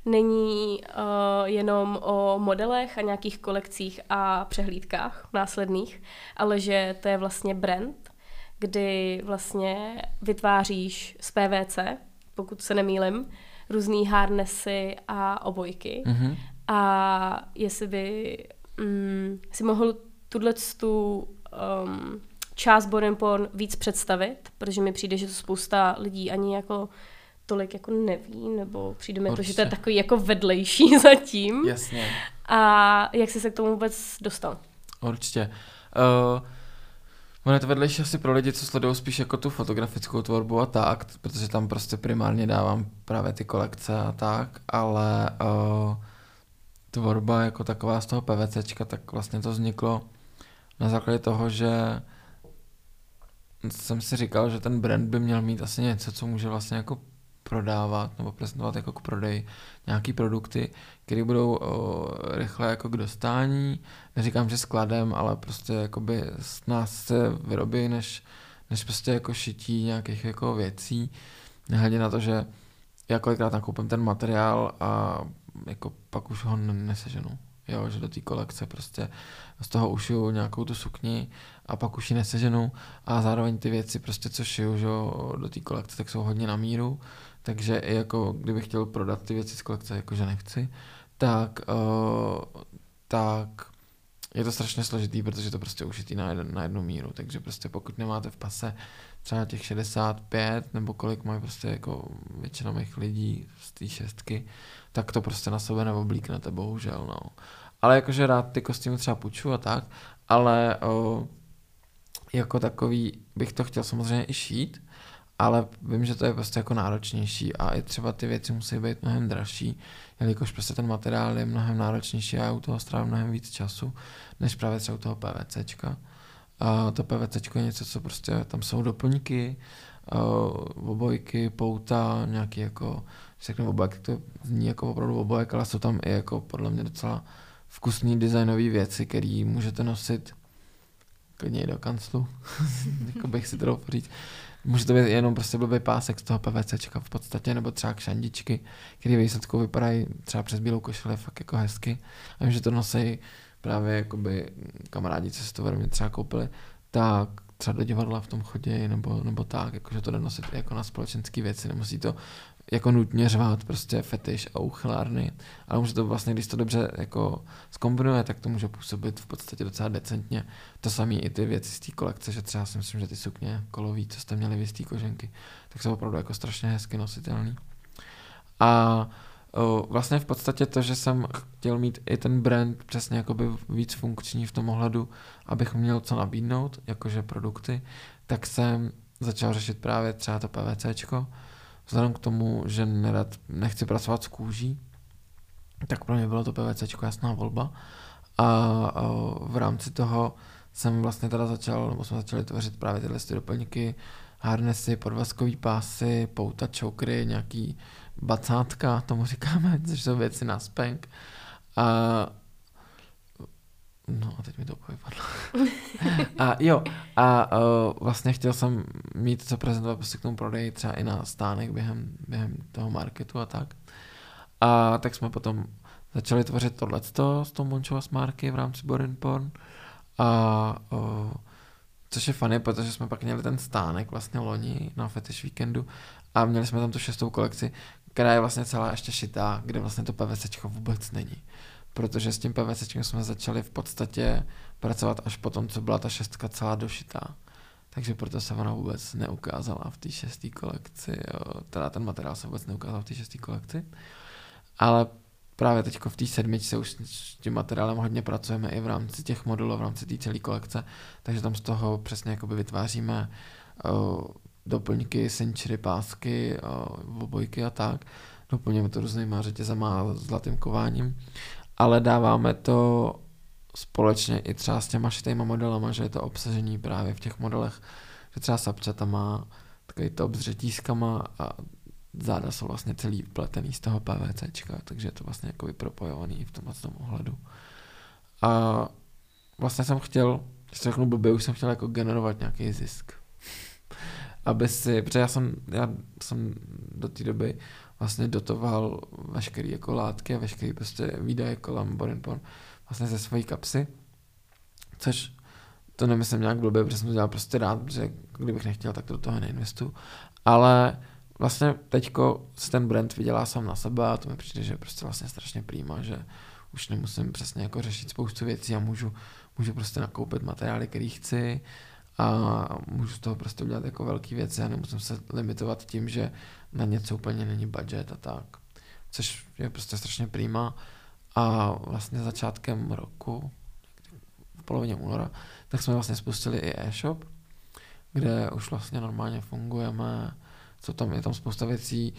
není uh, jenom o modelech a nějakých kolekcích a přehlídkách následných, ale že to je vlastně brand, kdy vlastně vytváříš z P V C, pokud se nemýlim, různý harnesy a obojky. Mm-hmm. A jestli by mm, si mohl tuto um, část Born !n Porn víc představit, protože mi přijde, že to spousta lidí ani jako tolik jako neví, nebo přijde mi to, že to je takový jako vedlejší zatím. Jasně. A jak jsi se k tomu vůbec dostal? Určitě. Uh... Ono je to vedlejší asi pro lidi, co sledují spíš jako tu fotografickou tvorbu a tak, protože tam prostě primárně dávám právě ty kolekce a tak, ale uh, tvorba jako taková z toho PVCčka, tak vlastně to vzniklo na základě toho, že jsem si říkal, že ten brand by měl mít asi něco, co může vlastně jako prodávat nebo prezentovat jako k prodeji nějaký produkty, které budou o, rychle jako k dostání. Neříkám, že skladem, ale prostě jakoby s nás se vyrobí, než, než prostě jako šití nějakých jako věcí. Nehledě na to, že já kolikrát nakoupím ten materiál a jako pak už ho neseženu. Jo, že do té kolekce prostě z toho ušiju nějakou tu sukni a pak už ji neseženu a zároveň ty věci prostě, co šiju že jo, do té kolekce, tak jsou hodně na míru, takže i jako kdybych chtěl prodat ty věci z kolekce, jakože nechci, tak, uh, tak je to strašně složitý, protože to prostě ušitý na, jeden, na jednu míru, takže prostě pokud nemáte v pase třeba těch šedesát pět nebo kolik mají prostě jako většina mých lidí z té šestky, tak to prostě na sebe neoblíknete, bohužel, no. Ale jakože rád ty kostýmy třeba půjču a tak, ale o, jako takový bych to chtěl samozřejmě i šít, ale vím, že to je prostě jako náročnější a i třeba ty věci musí být mnohem dražší, jelikož prostě ten materiál je mnohem náročnější a já u toho strávím mnohem víc času, než právě třeba u toho PVCčka. A to PVCčko je něco, co prostě tam jsou doplňky, obojky, pouta, nějaký jako, když řeknu obojek, to zní jako opravdu obojek, ale jsou tam i jako podle mě docela vkusný designové věci, které můžete nosit klidně do kanclu, jako bych si to dal říct. Může to být jenom prostě blbý pásek z toho PVCčka v podstatě, nebo třeba kšandičky, které výsledkou vypadají třeba přes bílou košili fakt jako hezky. A vím, že to nosí právě jakoby kamarádi, co si to ve mně třeba koupili, tak třeba do divadla v tom chodí, nebo, nebo tak, jakože to jde nosit jako na společenské věci, nemusí to jako nutně řvát prostě fetiš a uchylárny, ale může to vlastně, když to dobře jako zkombinuje, tak to může působit v podstatě docela decentně. To samé i ty věci z té kolekce, že třeba si myslím, že ty sukně kolový, co jste měli vy z té koženky, tak jsou opravdu jako strašně hezky nositelný. A o, vlastně v podstatě to, že jsem chtěl mít i ten brand přesně jakoby víc funkční v tom ohledu, abych měl co nabídnout, jakože produkty, tak jsem začal řešit právě třeba to PVCčko, vzhledem k tomu, že nerad nechci pracovat s kůží, tak pro mě bylo to PVCčko jasná volba. A, a v rámci toho jsem vlastně teda začal, nebo jsme začali tvořit právě tyhle doplňky, harnesy, podvazkový pásy, pouta, čoukry, nějaký bacátka, tomu říkáme, což jsou věci na spank. A, no a teď mi to povypadlo. A jo, a, a vlastně chtěl jsem mít co prezentovat prostě k tomu prodeji třeba i na stánek během, během toho marketu a tak. A tak jsme potom začali tvořit tohleto s tou Mončova smárky v rámci Born !n Porn. A o, Což je funny, protože jsme pak měli ten stánek vlastně loni na Fetish Weekendu a měli jsme tam tu šestou kolekci, která je vlastně celá ještě šitá, kde vlastně to PVCčko vůbec není. Protože s tím PVCčkem jsme začali v podstatě pracovat až po tom, co byla ta šestka celá došitá. Takže proto se ona vůbec neukázala v té šesté kolekci, jo. Teda ten materiál se vůbec neukázal v té šesté kolekci. Ale právě teď v té sedmičce už s tím materiálem hodně pracujeme i v rámci těch modulů, v rámci té celé kolekce, takže tam z toho přesně jakoby vytváříme o, doplňky, cinčery, pásky, o, obojky a tak. Doplňujeme to různýma řetězama, zlatým kováním, ale dáváme to společně i třeba s těma šitejma modelama, že je to obsažení právě v těch modelech, že třeba sapčata má takový top s řetízkama a záda jsou vlastně celý pletený z toho PVCčka, takže je to vlastně jako vypropojovaný v tomhle tom ohledu. A vlastně jsem chtěl, když to řeknu blbě, už jsem chtěl jako generovat nějaký zisk. Aby si, protože já jsem, já jsem do té doby vlastně dotoval veškerý jako látky a veškerý prostě výdaje kolem Born !n Porn vlastně ze své kapsy, což to nemyslím nějak blbě, protože jsem to dělal prostě rád, protože kdybych nechtěl, tak to do toho neinvestuju, ale vlastně teďko si ten brand vydělá sám na sebe a to mi přijde, že je prostě vlastně strašně prýma, že už nemusím přesně jako řešit spoustu věcí a můžu, můžu prostě nakoupit materiály, který chci a můžu z toho prostě udělat jako velký věci a nemusím se limitovat tím, že na něco úplně není budget a tak, což je prostě strašně prýma. A vlastně začátkem roku, v polovině února, tak jsme vlastně spustili i e-shop, kde už vlastně normálně fungujeme. Jsou tam, je tam spousta věcí,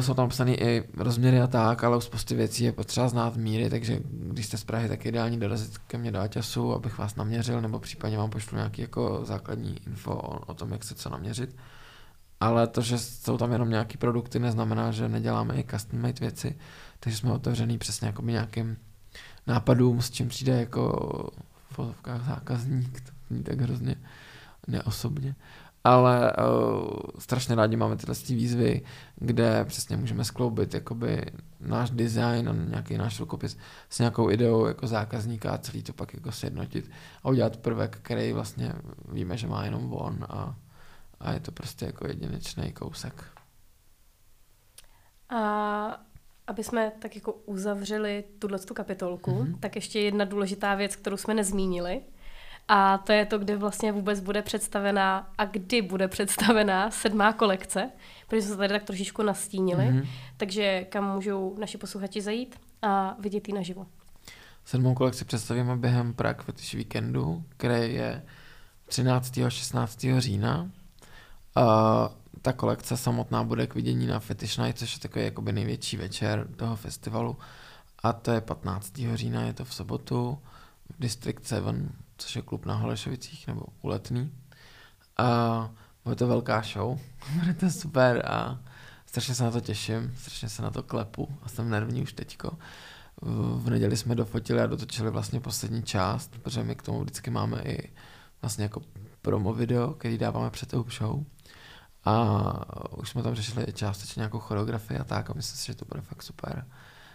jsou tam psané i rozměry a tak, ale u spousty věcí je potřeba znát míry, takže když jste z Prahy, tak je ideální dorazit ke mně do Aťasu, abych vás naměřil, nebo případně vám pošlu nějaké jako základní info o, o tom, jak se co naměřit. Ale to, že jsou tam jenom nějaké produkty, neznamená, že neděláme i custom-made věci, takže jsme otevřený přesně jakoby nějakým nápadům, s čím přijde jako v fotovkách zákazník, to není tak hrozně neosobně. Ale uh, strašně rádi máme tyhle výzvy, kde přesně můžeme skloubit jakoby náš design a nějaký náš rukopis s nějakou ideou jako zákazníka a celý to pak jako sjednotit a udělat prvek, který vlastně víme, že má jenom on a, a je to prostě jako jedinečný kousek. A aby jsme tak jako uzavřeli tuhletu kapitolku, mm-hmm. tak ještě jedna důležitá věc, kterou jsme nezmínili. A to je to, kde vlastně vůbec bude představená a kdy bude představená sedmá kolekce, protože jsme se tady tak trošičku nastínili, mm-hmm. takže kam můžou naši posluchači zajít a vidět ji naživo. Sedmou kolekci představíme během Prague Fetish Weekendu, který je třináctého a šestnáctého října. Uh, ta kolekce samotná bude k vidění na Fetish Night, což je takový jakoby největší večer toho festivalu. A to je patnáctého října, je to v sobotu v District sedm, což je klub na Holešovicích, nebo u Letný. A bude to velká show, bude to super a strašně se na to těším, strašně se na to klepu a jsem nervní už teďko. V neděli jsme dofotili a dotočili vlastně poslední část, protože my k tomu vždycky máme i vlastně jako promo video, který dáváme před tou show. A už jsme tam řešili i částečně nějakou choreografii a tak a myslím si, že to bude fakt super.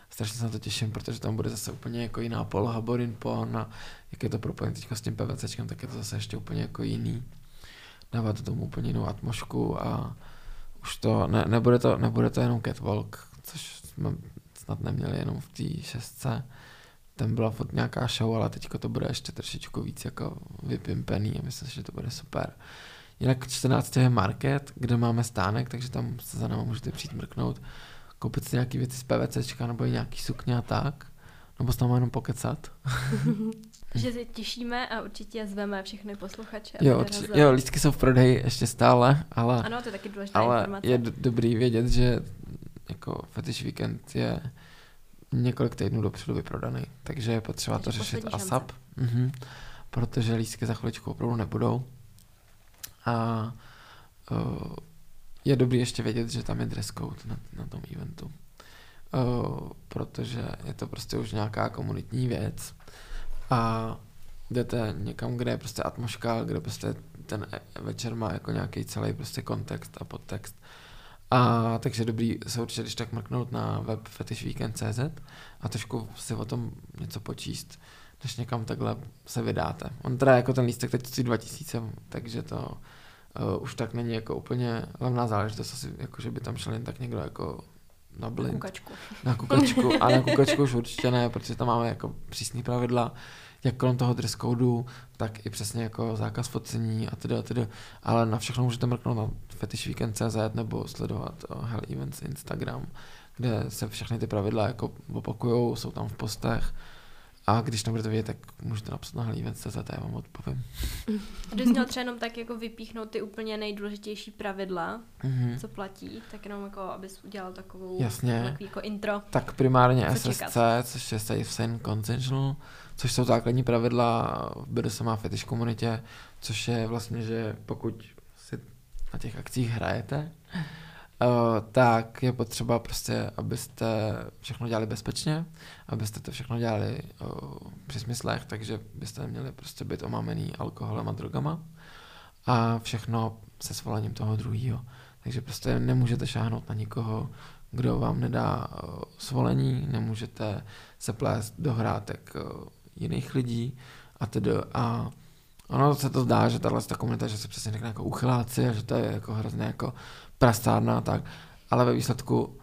Strašně se na to těším, protože tam bude zase úplně jako jiná poloha Born !n Porn a jak je to propojené teďka s tím PVCčkem, tak je to zase ještě úplně jako jiný. Dává to tomu úplně jinou atmosféru a už to, ne, nebude to, nebude to jenom catwalk, což jsme snad neměli jenom v té šestce. Tam byla furt nějaká show, ale teďka to bude ještě trošičku víc jako vypimpený a myslím si, že to bude super. Jinak čtrnáctého je market, kde máme stánek, takže tam se za náma můžete přijít mrknout. Koupit si nějaký věci z PVCčka nebo i nějaký sukně a tak, nebo s námi jenom pokecat. Takže se těšíme a určitě zveme všechny posluchače. Jo, určitě, jo, lístky jsou v prodeji ještě stále, ale, ano, to je, taky důležitá informace. Je d- dobrý vědět, že jako Fetish Weekend je několik týdnů dopředu vyprodaný, takže je potřeba takže to řešit ASAP, mhm, protože lístky za chviličku opravdu nebudou. A uh, je dobrý ještě vědět, že tam je dress code na, na tom eventu, uh, protože je to prostě už nějaká komunitní věc a jdete někam, kde je prostě atmosféra, kde prostě ten večer má jako nějaký celý prostě kontext a podtext. A takže dobrý se určitě, když tak mrknout na web fetish weekend tečka cé zet a trošku si o tom něco počíst, než někam takhle se vydáte. On teda jako ten lístek teď stojí dva tisíce, takže to uh, už tak není jako úplně levná záležitost, asi jako, že by tam šel jen tak někdo jako na blind. Na kukačku. Na kukačku. A na kukačku už určitě ne, protože tam máme jako přísný pravidla, jak kolem toho dress codu, tak i přesně jako zákaz focení a tedy a tedy. Ale na všechno můžete mrknout na fetishweekend tečka cz nebo sledovat Hell Events Instagram, kde se všechny ty pravidla jako opakujou, jsou tam v postech. A když tam budete vědět, tak můžete napsat na hlavně, co za to já vám odpovím. Kdybych měl třeba jenom tak jako vypíchnout ty úplně nejdůležitější pravidla, mm-hmm. co platí, tak jenom jako, abys udělal takovou takový jako intro. Tak primárně S S C, což je Safe, Sane, Consensual, což jsou základní pravidla v B D S M fetish komunitě, což je vlastně, že pokud si na těch akcích hrajete, Uh, tak je potřeba prostě, abyste všechno dělali bezpečně, abyste to všechno dělali uh, při smyslech, takže byste neměli prostě být omamený alkoholem a drogama a všechno se svolením toho druhého. Takže prostě nemůžete šáhnout na nikoho, kdo vám nedá uh, svolení, nemůžete se plést do hrátek uh, jiných lidí a tedy a ono se to zdá, že tato komunita, že se přesně řekne jako uchyláci a že to je jako hrozně jako prastárna a tak, ale ve výsledku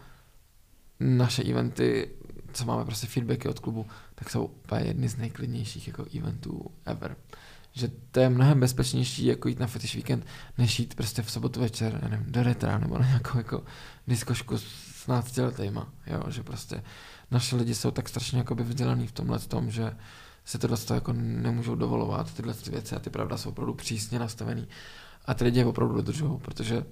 naše eventy, co máme prostě feedbacky od klubu, tak jsou úplně jedny z nejklidnějších jako eventů ever. Že to je mnohem bezpečnější jako jít na fetish víkend, než jít prostě v sobotu večer, já nevím, do retra nebo na nějakou jako diskošku s náctiletejma, jo, že prostě naše lidi jsou tak strašně jakoby vzdělaný v tomhle tom, že se tohle to jako nemůžou dovolovat, tyhle věci a ty pravda jsou opravdu přísně nastavený a ty lidi je opravdu dodržují, protože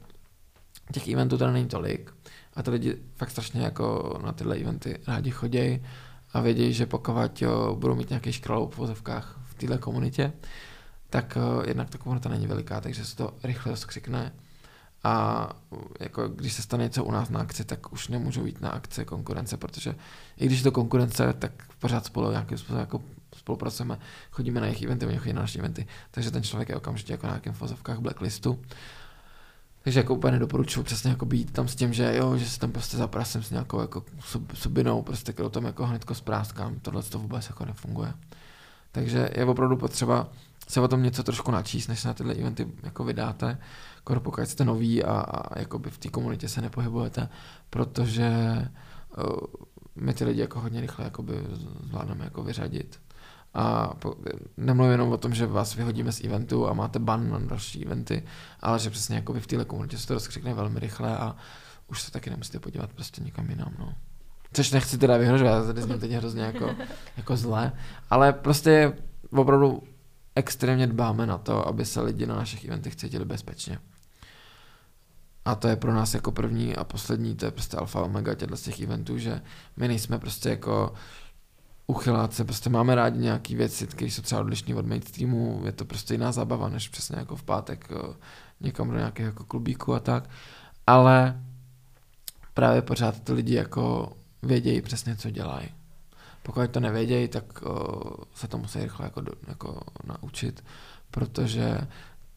těch eventů tady není tolik a ty lidi fakt strašně jako na tyhle eventy rádi chodějí a vědějí, že pokud jo, budou mít nějaký škraloup v vozovkách v téhle komunitě, tak uh, jednak ta komunita není veliká, takže se to rychle rozkřikne a jako, když se stane něco u nás na akci, tak už nemůžou jít na akce konkurence, protože i když je to konkurence, tak pořád spolu nějakým způsobem jako spolupracujeme, chodíme na jejich eventy, oni chodí na naše eventy, takže ten člověk je okamžitě jako na nějakém vozovkách blacklistu. Takže jako úplně nedoporučuji přesně jako být tam s tím, že jo, že se tam prostě zaprasím s nějakou jako sub, subinou, prostě kterou tam jako hnedko spráskám, tohle to vůbec jako nefunguje. Takže je opravdu potřeba se o tom něco trošku načíst, než se na tyhle eventy jako vydáte, kor pokud jste noví a, a jakoby v té komunitě se nepohybujete, protože uh, my ty lidi jako hodně rychle jakoby zvládneme jako vyřadit. A nemluvím jenom o tom, že vás vyhodíme z eventu a máte ban na další eventy, ale že přesně jako v téhle komunitě se to rozkřikne velmi rychle a už se taky nemusíte podívat prostě nikam jinam, no. Což nechci teda vyhrožovat, tady zním teď hrozně jako, jako zlé, ale prostě opravdu extrémně dbáme na to, aby se lidi na našich eventech cítili bezpečně. A to je pro nás jako první a poslední, to je prostě alfa omega těchto z těch eventů, že my nejsme prostě jako uchyláce, prostě máme rádi nějaký věci, které jsou třeba odlišné od mainstreamu, je to prostě jiná zábava, než přesně jako v pátek někam do nějakých jako klubíků a tak, ale právě pořád ty lidi jako vědějí přesně, co dělají. Pokud to nevědějí, tak se to musí rychle jako, jako naučit, protože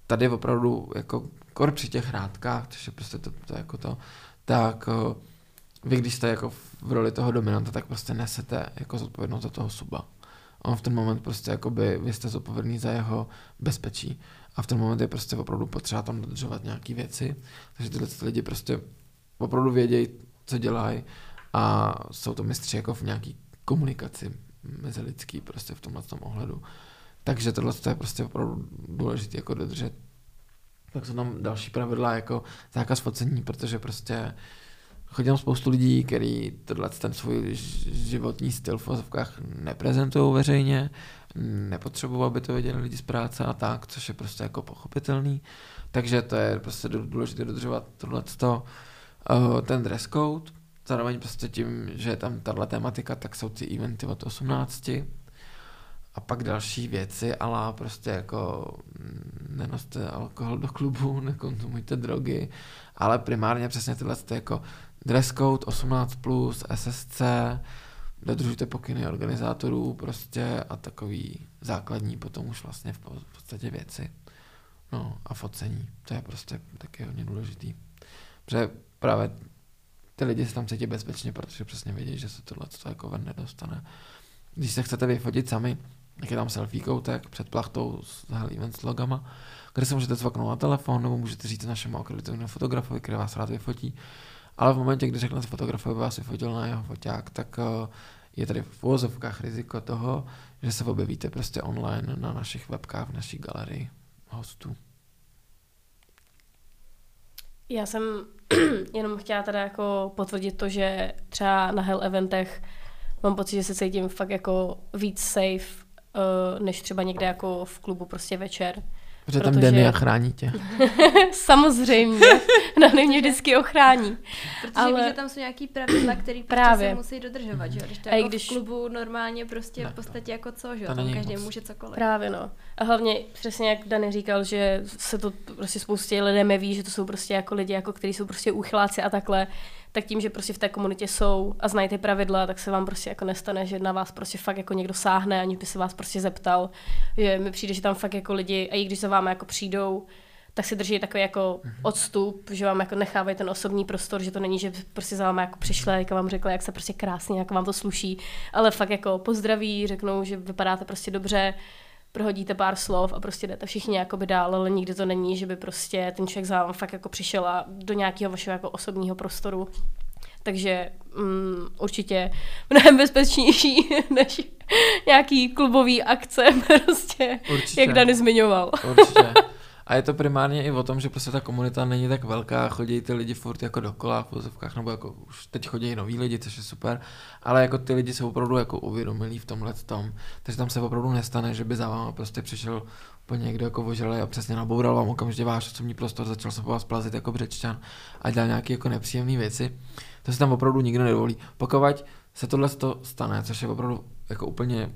tady opravdu jako kor při těch hrátkách, což je prostě to, to jako to, tak vy, když jste jako v roli toho dominanta, tak prostě nesete jako zodpovědnost za toho suba. On v ten moment prostě jakoby, vy jste zodpovědný za jeho bezpečí. A v ten moment je prostě opravdu potřeba tam dodržovat nějaké věci. Takže tyhle lidi prostě opravdu vědějí, co dělají a jsou to mistři jako v nějaký komunikaci mezilidský prostě v tomhle tom ohledu. Takže tohle je prostě opravdu důležité jako dodržet. Tak jsou tam další pravidla jako zákaz focení, protože prostě chodí tam spoustu lidí, kteří tohle ten svůj životní styl v ozovkách neprezentují veřejně, nepotřebují, aby to věděli lidi z práce a tak, což je prostě jako pochopitelný. Takže to je prostě důležité dodržovat tohleto, ten dress code. Zároveň prostě tím, že je tam tato tematika, tak jsou ty eventy od osmnácti. A pak další věci, ale prostě jako nenoste alkohol do klubu, nekonzumujte drogy, ale primárně přesně tyhle jako dress code osmnáct plus, S S C, dodržujte pokyny organizátorů prostě a takový základní potom už vlastně v podstatě věci. No a focení, to je prostě taky hodně důležitý. Protože právě ty lidi se tam cítí bezpečně, protože přesně vědí, že se tohle jako ven nedostane. Když se chcete vyfotit sami, tak je tam selfie koutek před plachtou s Hell Events logama, kde se můžete cvaknout na telefon, nebo můžete říct našemu akreditovanému fotografovi, který vás rád vyfotí. Ale v momentě, kdy řeknete fotografovi, vás vyfotil na jeho foťák, tak je tady v uvozovkách riziko toho, že se objevíte prostě online na našich webkách, v naší galerii hostů. Já jsem jenom chtěla teda jako potvrdit to, že třeba na Hell Eventech mám pocit, že se cítím fakt jako víc safe, než třeba někde jako v klubu prostě večer. Protože tam Demi a chrání tě. Samozřejmě. No, mě vždycky ochrání. Protože ale... víš, že tam jsou nějaký pravidla, které prostě se musí dodržovat. Že? Když to jako když... v klubu normálně prostě ne, v podstatě jako co, že? Tam každý moc. Může cokoliv. Právě no. A hlavně přesně jak Dani říkal, že se to prostě spoustě lidé neví, že to jsou prostě jako lidi, jako kteří jsou prostě úchyláci a takhle. Tak tím, že prostě v té komunitě jsou a znají ty pravidla, tak se vám prostě jako nestane, že na vás prostě fakt jako někdo sáhne, aniž by se vás prostě zeptal, že mi přijde, že tam fakt jako lidi, a i když za váma jako přijdou, tak si drží takový jako odstup, že vám jako nechávají ten osobní prostor, že to není, že prostě za váma jako přišla, jak vám řekla, jak se prostě krásně, jak vám to sluší, ale fakt jako pozdraví, řeknou, že vypadáte prostě dobře, prohodíte pár slov a prostě jdete všichni jakoby dál, ale nikdy to není, že by prostě ten člověk za vám fakt jako přišel a do nějakého vašeho jako osobního prostoru. Takže um, určitě mnohem bezpečnější než nějaký klubový akce, prostě, určitě. Jak Dani zmiňoval. Určitě. A je to primárně i o tom, že prostě ta komunita není tak velká, chodí ty lidi furt jako dokola v pozovkách, nebo jako už teď chodí noví lidi, což je super, ale jako ty lidi jsou opravdu jako uvědomilí v tomhle tom, takže tam se opravdu nestane, že by za váma prostě přišel úplně někdo jako ožralý a přesně naboural vám okamžitě váš osobní prostor, začal se po vás plazit jako břečťan a dělal nějaké jako nepříjemné věci, to se tam opravdu nikdo nedovolí. Pokud se tohle stane, což je opravdu jako úplně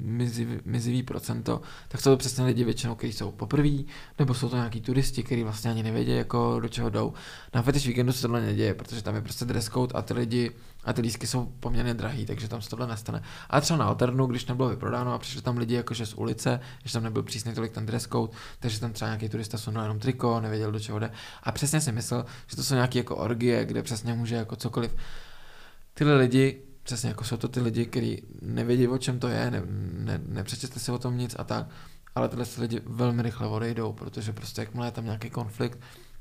Mizivý, mizivý procento, tak jsou to přesně lidi většinou, kteří jsou poprví, nebo jsou to nějaký turisti, kteří vlastně ani nevědí, jako do čeho jdou. Na Fetish Weekendu se tohle neděje, protože tam je prostě dress code a ty lidi a ty lístky jsou poměrně drahý, takže tam se tohle nestane. A třeba na Alternu, když nebylo vyprodáno a přišli tam lidi jakože z ulice, že tam nebyl přísný tolik ten dress code, takže tam třeba nějaký turista sundal jenom triko, nevěděl, do čeho jde. A přesně si myslel, že to jsou nějaký jako orgie, kde přesně může jako cokoliv. Tyhle lidi přesně, jako jsou to ty lidi, kteří nevědí, o čem to je, ne, ne, nepřečetli si o tom nic a tak, ale tyhle lidi velmi rychle odejdou, protože prostě jakmile je tam nějaký konflikt,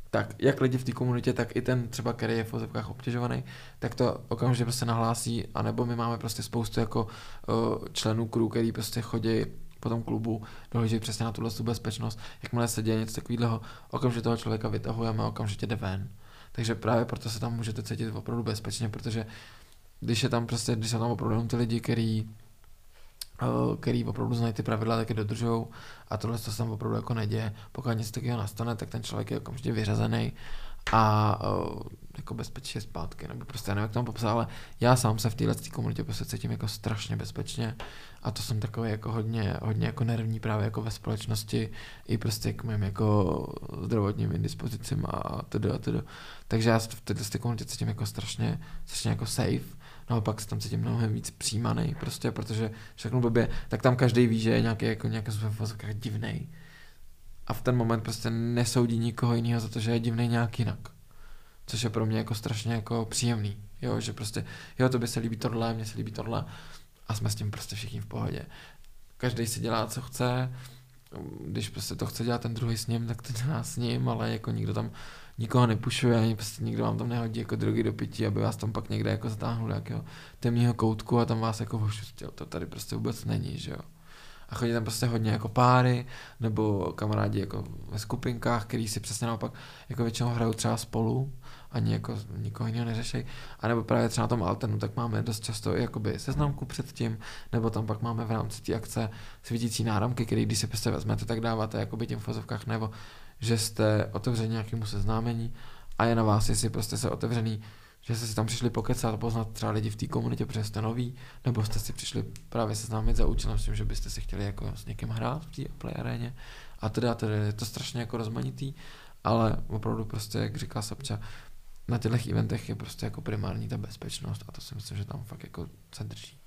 tak jak lidi v té komunitě, tak i ten třeba, který je v vozovkách obtěžovaný, tak to okamžitě prostě nahlásí, anebo my máme prostě spoustu jako uh, členů crew, který prostě chodí po tom klubu, dohlížejí přesně na tuhle bezpečnost, jakmile se děje něco takového, okamžitě toho člověka vytahujeme, okamžitě jde ven. Takže právě proto se tam můžete cítit opravdu bezpečně, protože Když je tam prostě, když jsou tam opravdu ty lidi, který, který opravdu znají ty pravidla, tak je dodržou a tohle se tam opravdu jako neděje. Pokud něco takového nastane, tak ten člověk je okamžitě vyřazený a jako bezpečí je zpátky, nebo prostě nevím, jak tam popsal, ale já sám se v téhle komunitě prostě cítím jako strašně bezpečně a to jsem takový jako hodně, hodně jako nervní právě jako ve společnosti i prostě k mým jako zdravotním indispozicím a tedy a tedy. Takže já v této komunitě cítím jako strašně, strašně jako safe. Naopak se tam cítím mnohem víc přijímaný, prostě, protože všechno blbě, tak tam každý ví, že je nějaký jako nějaký způsob divnej. A v ten moment prostě nesoudí nikoho jiného za to, že je divnej nějak jinak. Což je pro mě jako strašně jako příjemný, jo, že prostě, jo, tobě se líbí tohle, mně se líbí tohle a jsme s tím prostě všichni v pohodě. Každý si dělá, co chce, když prostě to chce dělat ten druhý s ním, tak to dělá s ním, ale jako nikdo tam nikoho nepušuje, ani prostě nikdo vám tam nehodí jako drogy do pití, aby vás tam pak někde jako zatáhnul do jakého temného koutku a tam vás jako ošustil, to tady prostě vůbec není, že jo. A chodí tam prostě hodně jako páry, nebo kamarádi jako ve skupinkách, který si přesně naopak jako většinou hrajou třeba spolu, ani jako nikoho jiného neřešej, a nebo právě třeba na tom Alternu, tak máme dost často jakoby seznamku předtím, nebo tam pak máme v rámci té akce svítící náramky, který když si prostě vezmete, tak dáváte jakoby těm fozovkách, nebo že jste otevřeni nějakému seznámení a je na vás, jestli prostě se otevřený, že jste si tam přišli pokecat, poznat třeba lidi v té komunitě, protože jste nový, nebo jste si přišli právě seznámit za účelem s tím, že byste si chtěli jako s někým hrát v té play aréně a teda, teda je to strašně jako rozmanitý, ale opravdu prostě, jak říká Sabča, na těchto eventech je prostě jako primární ta bezpečnost a to si myslím, že tam fakt jako se drží.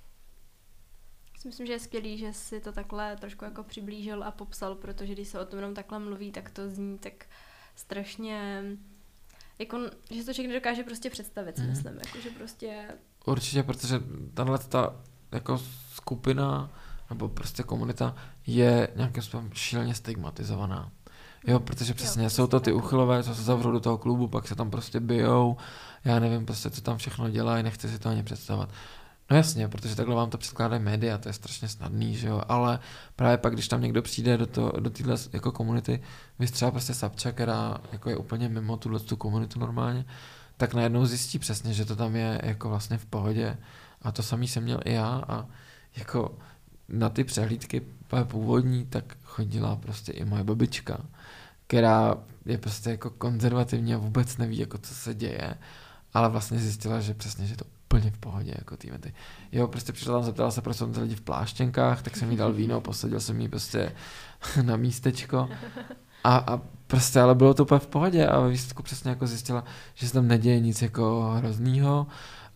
Myslím, že je skvělý, že si to takhle trošku jako přiblížil a popsal, protože když se o tom jenom takhle mluví, tak to zní tak strašně, jako, že to člověk nedokáže prostě představit, mm. myslím, jako, že prostě... Určitě, protože tahle ta jako skupina nebo prostě komunita je nějakým způsobem šíleně stigmatizovaná. Jo, protože přesně jo, jsou to ty uchylové, co se zavřou do toho klubu, pak se tam prostě bijou, já nevím prostě, co tam všechno dělají, nechci si to ani představovat. No jasně, protože takhle vám to předkládají média, to je strašně snadný, že jo, ale právě pak, když tam někdo přijde do, to, do téhle jako komunity, vystřelá prostě Sapča, která jako je úplně mimo tuhle tu komunitu normálně, tak najednou zjistí přesně, že to tam je jako vlastně v pohodě. A to samý jsem měl i já a jako na ty přehlídky původní tak chodila prostě i moje babička, která je prostě jako konzervativní a vůbec neví, jako co se děje, ale vlastně zjistila, že přesně, že to úplně v pohodě, jako ty věty. Jo, prostě přišla tam, zeptala se, proč jsou ty lidi v pláštěnkách, tak jsem jí dal víno, posadil jsem jí prostě na místečko a, a prostě, ale bylo to úplně v pohodě a ve výsledku přesně jako zjistila, že se tam neděje nic jako hroznýho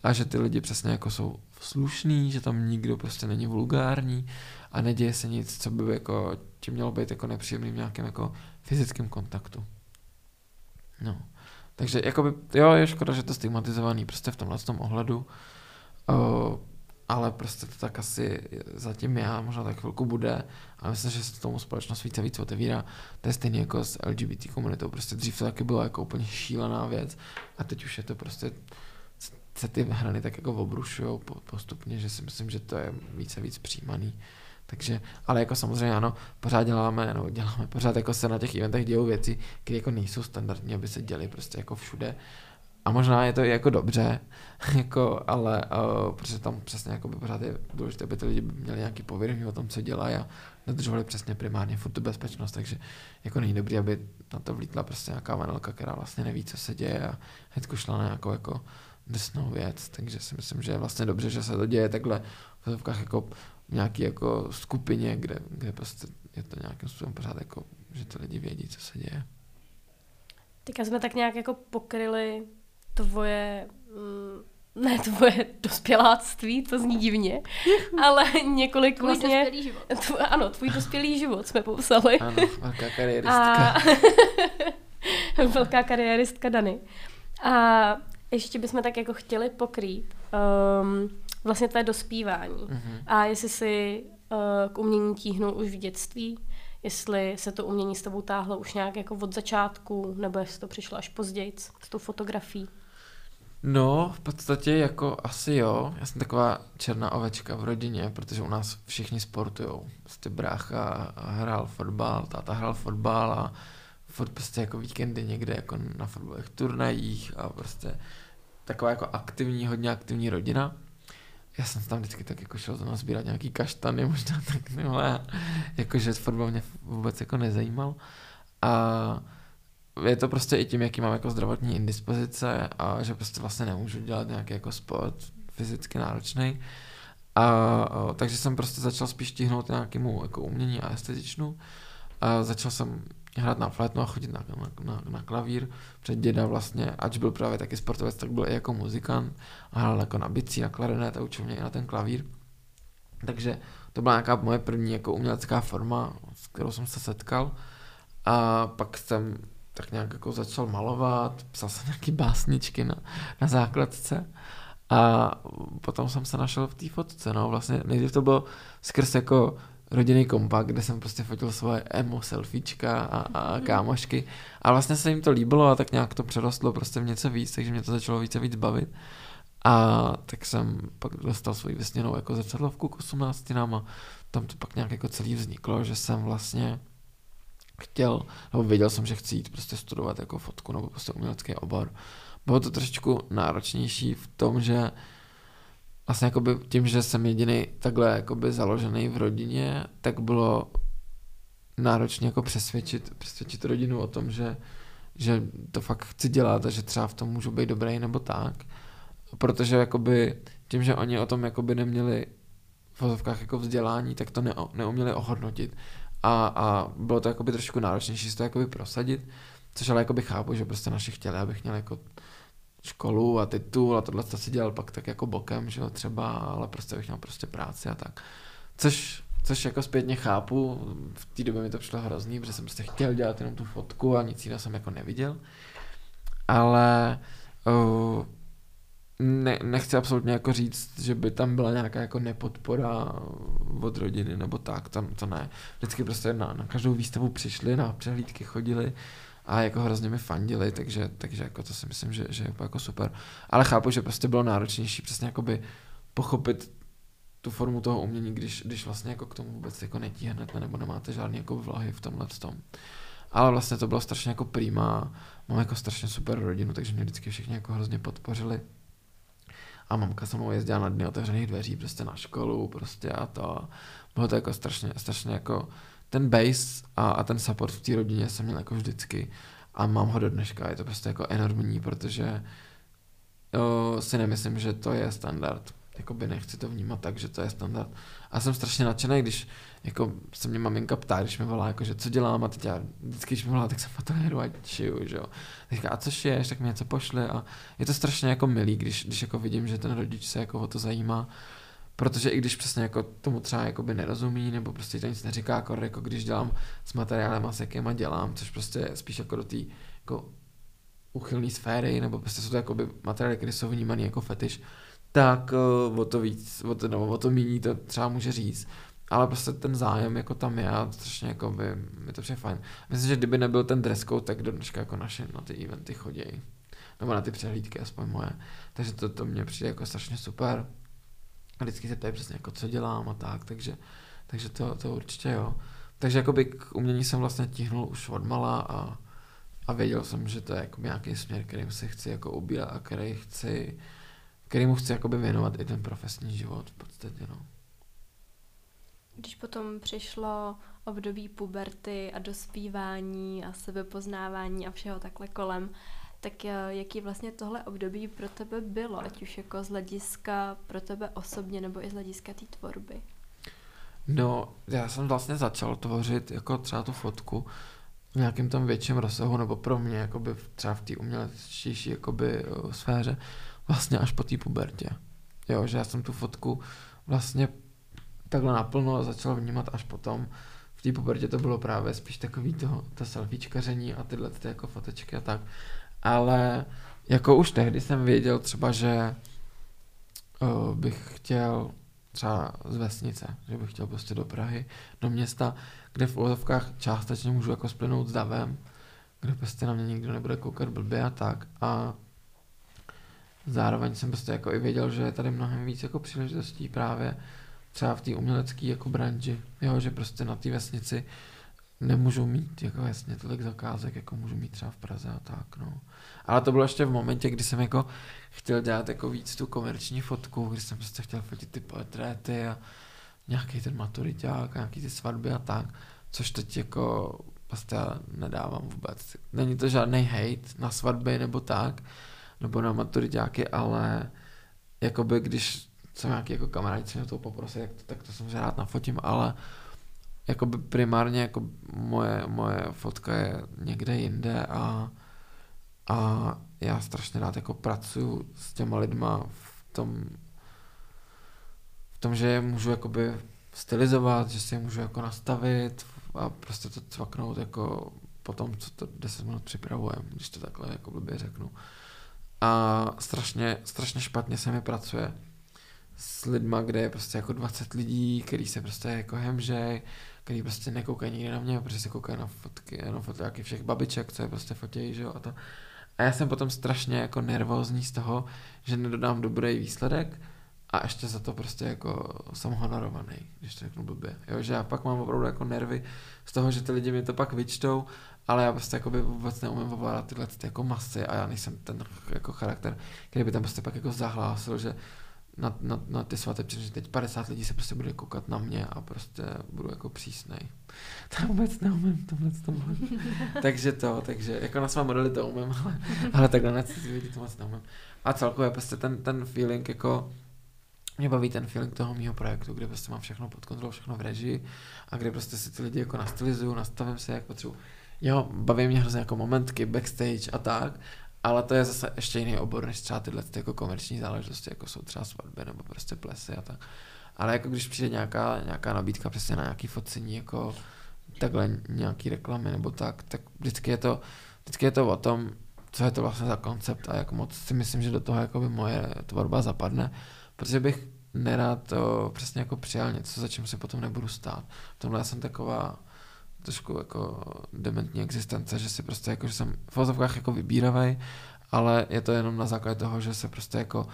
a že ty lidi přesně jako jsou slušný, že tam nikdo prostě není vulgární a neděje se nic, co by jako ti mělo být jako nepříjemný v nějakém jako fyzickém kontaktu. No. Takže jakoby, jo, je škoda, že to stigmatizovaný prostě v tomhle tom ohledu, o, ale prostě to tak asi zatím já, možná tak chvilku bude a myslím, že se tomu společnost více víc otevírá. To je stejný jako s L G B T komunitou, prostě dřív to taky byla jako úplně šílená věc a teď už je to prostě, se ty hrany tak jako obrušujou postupně, že si myslím, že to je více víc přijímaný. Takže, ale jako samozřejmě ano, pořád děláme, no děláme, pořád jako se na těch eventech dějou věci, které jako nejsou standardní, aby se děly prostě jako všude. A možná je to i jako dobře, jako, ale uh, protože tam přesně jako by pořád je důležité, aby ty lidi měli nějaký povědomí o tom, co dělají a dodržovali přesně primárně furt tu bezpečnost, takže jako není dobrý, aby na to vlítla prostě nějaká vanilka, která vlastně neví, co se děje a hnedko šla na nějakou jako drsnou věc, takže si myslím, že je vlastně dobře, že se to děje takhle v zovkách jako nějaký jako skupině, kde, kde prostě je to nějakým způsobem pořád jako, že to lidi vědí, co se děje. Teďka jsme tak nějak jako pokryli tvoje, ne tvoje dospěláctví, to zní divně, ale několik tvůj vlastně... dospělý život. Tvo, ano, tvůj dospělý život jsme popsali. Ano, velká kariéristka. A, velká kariéristka Dany. A ještě bychom tak jako chtěli pokrýt um, vlastně tvé dospívání. Mm-hmm. A jestli jsi uh, k umění tíhnul už v dětství, jestli se to umění s tebou táhlo už nějak jako od začátku, nebo jestli to přišlo až později s tou fotografií. No, v podstatě jako asi jo. Já jsem taková černá ovečka v rodině, protože u nás všichni sportujou. Prostě brácha hrál fotbal, táta hrál fotbal a furt prostě jako víkendy někde jako na fotbalových turnajích a prostě taková jako aktivní, hodně aktivní rodina. Já jsem tam vždycky tak jako šel zrovna sbírat nějaký kaštany, možná tak nemá, jakože fotbal mě vůbec jako nezajímal. A je to prostě i tím, jaký mám jako zdravotní indispozice a že prostě vlastně nemůžu dělat nějaký jako sport fyzicky náročný. A, a takže jsem prostě začal spíš tíhnout nějakému jako umění a estetičnu. A začal jsem hrát na flétnu a chodit na, na, na, na klavír. Před děda vlastně, ač byl právě taky sportovec, tak byl i jako muzikant a hrál jako na bicí, na klarinet a učil mě i na ten klavír. Takže to byla nějaká moje první jako umělecká forma, s kterou jsem se setkal. A pak jsem tak nějak jako začal malovat, psal jsem nějaký básničky na, na základce. A potom jsem se našel v té fotce, no vlastně nejdřív to bylo skrz jako rodinný kompakt, kde jsem prostě fotil svoje emo selfiečka a, a kámošky a vlastně se jim to líbilo a tak nějak to přerostlo prostě v něco víc, takže mě to začalo více víc bavit a tak jsem pak dostal svoji vysněnou jako zrcadlovku k osmnáctinám a tam to pak nějak jako celý vzniklo, že jsem vlastně chtěl, nebo věděl jsem, že chci jít prostě studovat jako fotku nebo prostě umělecký obor. Bylo to trošičku náročnější v tom, že vlastně jakoby tím, že jsem jediný takhle jakoby založený v rodině, tak bylo náročně jako přesvědčit, přesvědčit rodinu o tom, že, že to fakt chci dělat a že třeba v tom můžu být dobrý nebo tak. Protože jakoby tím, že oni o tom jakoby neměli v vozovkách jako vzdělání, tak to ne, neuměli ohodnotit. A, a bylo to jakoby trošku náročnější si to jakoby prosadit, což ale jakoby chápu, že prostě naši chtěli, abych měl jako školu a titul a tohle to si dělal pak tak jako bokem, že jo, třeba, ale prostě bych měl prostě práci a tak. Což, což jako zpětně chápu, v té době mi to přišlo hrozný, protože jsem prostě chtěl dělat jenom tu fotku a nic jiného jsem jako neviděl. Ale uh, ne, nechci absolutně jako říct, že by tam byla nějaká jako nepodpora od rodiny nebo tak, tam to ne. Vždycky prostě na, na každou výstavu přišli, na přehlídky chodili a jako hrozně mi fandili, takže, takže jako to si myslím, že, že je jako super. Ale chápu, že prostě bylo náročnější přesně jakoby pochopit tu formu toho umění, když, když vlastně jako k tomu vůbec jako netíhnete nebo nemáte žádný jako vlahy v tomhletom. Ale vlastně to bylo strašně jako prýma, mám jako strašně super rodinu, takže mě vždycky všichni jako hrozně podpořili. A mamka se mnou jezdila na dny otevřených dveří prostě na školu prostě a to. Bylo to jako strašně, strašně jako ten base a, a ten support v té rodině jsem měl jako vždycky a mám ho do dneška, je to prostě jako enormní, protože jo, si nemyslím, že to je standard. Jakoby nechci to vnímat tak, že to je standard. A jsem strašně nadšený, když jako se mě maminka ptá, když mi volá, jako, že co dělám a teď já vždycky, když mi volá, tak se fotolíru a šiju, že jo. Říká, a co šiješ, tak mi něco pošli a je to strašně jako milý, když, když jako vidím, že ten rodič se jako o to zajímá, protože i když přesně jako tomu třeba jakoby nerozumí nebo prostě to nic neříká, jako, jako když dělám s materiálem a s jakýma dělám, což prostě spíš jako do té jako uchylné sféry nebo prostě jsou to jakoby materiály, které jsou vnímané jako fetiš, tak o to víc, o to, no, o to míní to třeba může říct. Ale prostě ten zájem jako tam je a strašně jako by, mi to přijde fajn. Myslím, že kdyby nebyl ten dress code, tak do dneška jako naše na ty eventy chodějí. Nebo na ty přehlídky aspoň moje. Takže to, to mně přijde jako strašně super. A vždycky se ptají přesně jako co dělám a tak, takže, takže to, to určitě jo. Takže jakoby k umění jsem vlastně tíhnul už odmala a, a věděl jsem, že to je jako nějaký směr, kterým se chci jako ubírat a který chci kterýmu chci jakoby věnovat i ten profesní život v podstatě, no. Když potom přišlo období puberty a dospívání a sebepoznávání a všeho takhle kolem, tak jaký vlastně tohle období pro tebe bylo, ať už jako z hlediska pro tebe osobně nebo i z hlediska té tvorby? No, já jsem vlastně začal tvořit jako třeba tu fotku v nějakém tam větším rozsahu, nebo pro mě jakoby třeba v té umělečtější jakoby sféře, vlastně až po té pubertě. Jo, že já jsem tu fotku vlastně takhle naplno začal vnímat až potom. V té pubertě to bylo právě spíš takový to, to selfiečkaření a tyhle ty jako fotečky a tak. Ale jako už tehdy jsem věděl třeba, že uh, bych chtěl třeba z vesnice, že bych chtěl prostě do Prahy, do města, kde v úvozovkách částečně můžu jako splynout s davem, kde prostě na mě nikdo nebude koukat blbě a tak. A zároveň jsem prostě jako i věděl, že je tady mnohem víc jako příležitostí právě třeba v té umělecké jako branži, jo, že prostě na té vesnici nemůžu mít jako jasně tolik zakázek, jako můžu mít třeba v Praze a tak, no. Ale to bylo ještě v momentě, kdy jsem jako chtěl dělat jako víc tu komerční fotku, kdy jsem prostě chtěl fotit ty portréty a nějaký ten maturiťák a nějaký ty svatby a tak, což teď jako prostě nedávám vůbec. Není to žádný hejt na svatby nebo tak, nebo na maturiťáky, ale jakoby když jsem nějaký jako kamarádi, se mě toho poprosí, tak to, tak to jsem rád nafotím, ale jakoby primárně jako moje, moje fotka je někde jinde a, a já strašně rád jako pracuju s těma lidma v tom, v tom, že je můžu jakoby stylizovat, že si je můžu jako nastavit a prostě to cvaknout jako potom, co to deset minut připravujem, když to takhle jako blbě řeknu. A strašně, strašně špatně se mi pracuje s lidma, kde je prostě jako dvacet lidí, který se prostě jako hemžej, který prostě nekoukají nikdy na mě, protože se koukají na fotky, na fotky všech babiček, co je prostě fotějí, že jo, a to. A já jsem potom strašně jako nervózní z toho, že nedodám dobrý výsledek a ještě za to prostě jako jsem honorovaný, když to řeknu blbě, jo, že já pak mám opravdu jako nervy z toho, že ty lidi mi to pak vyčtou, ale já prostě jakoby vůbec neumím ovládat tyhle ty jako masy a já nejsem ten jako charakter, který by tam prostě pak jako zahlásil, že na, na, na ty svatebčiny, že teď padesát lidí se prostě bude koukat na mě a prostě budu jako přísnej. To vůbec neumím, tohle to můžu. Takže to, takže jako na své modely to umím, ale, ale takhle na cizí lidi to moc neumím. A celkově prostě ten, ten feeling jako mě baví ten feeling toho mýho projektu, kde prostě mám všechno pod kontrolou, všechno v režii a kde prostě si ty lidi jako nastylizuju, nastavím se jak potřebuji. Jo, baví mě hrozně jako momentky, backstage a tak, ale to je zase ještě jiný obor, než třeba tyhle ty jako komerční záležitosti, jako jsou třeba svatby nebo prostě plesy a tak. Ale jako když přijde nějaká, nějaká nabídka přesně na nějaký focení, jako takhle nějaký reklamy nebo tak, tak vždycky je to, vždycky je to o tom, co je to vlastně za koncept a jak moc si myslím, že do toho jakoby moje tvorba zapadne, protože bych nerad o, přesně jako přijal něco, za čím si potom nebudu stát. V tomhle já jsem taková trošku jako dementní existence, že si prostě jako, že jsem v ozovkách jako vybíravej, ale je to jenom na základě toho, že se prostě jako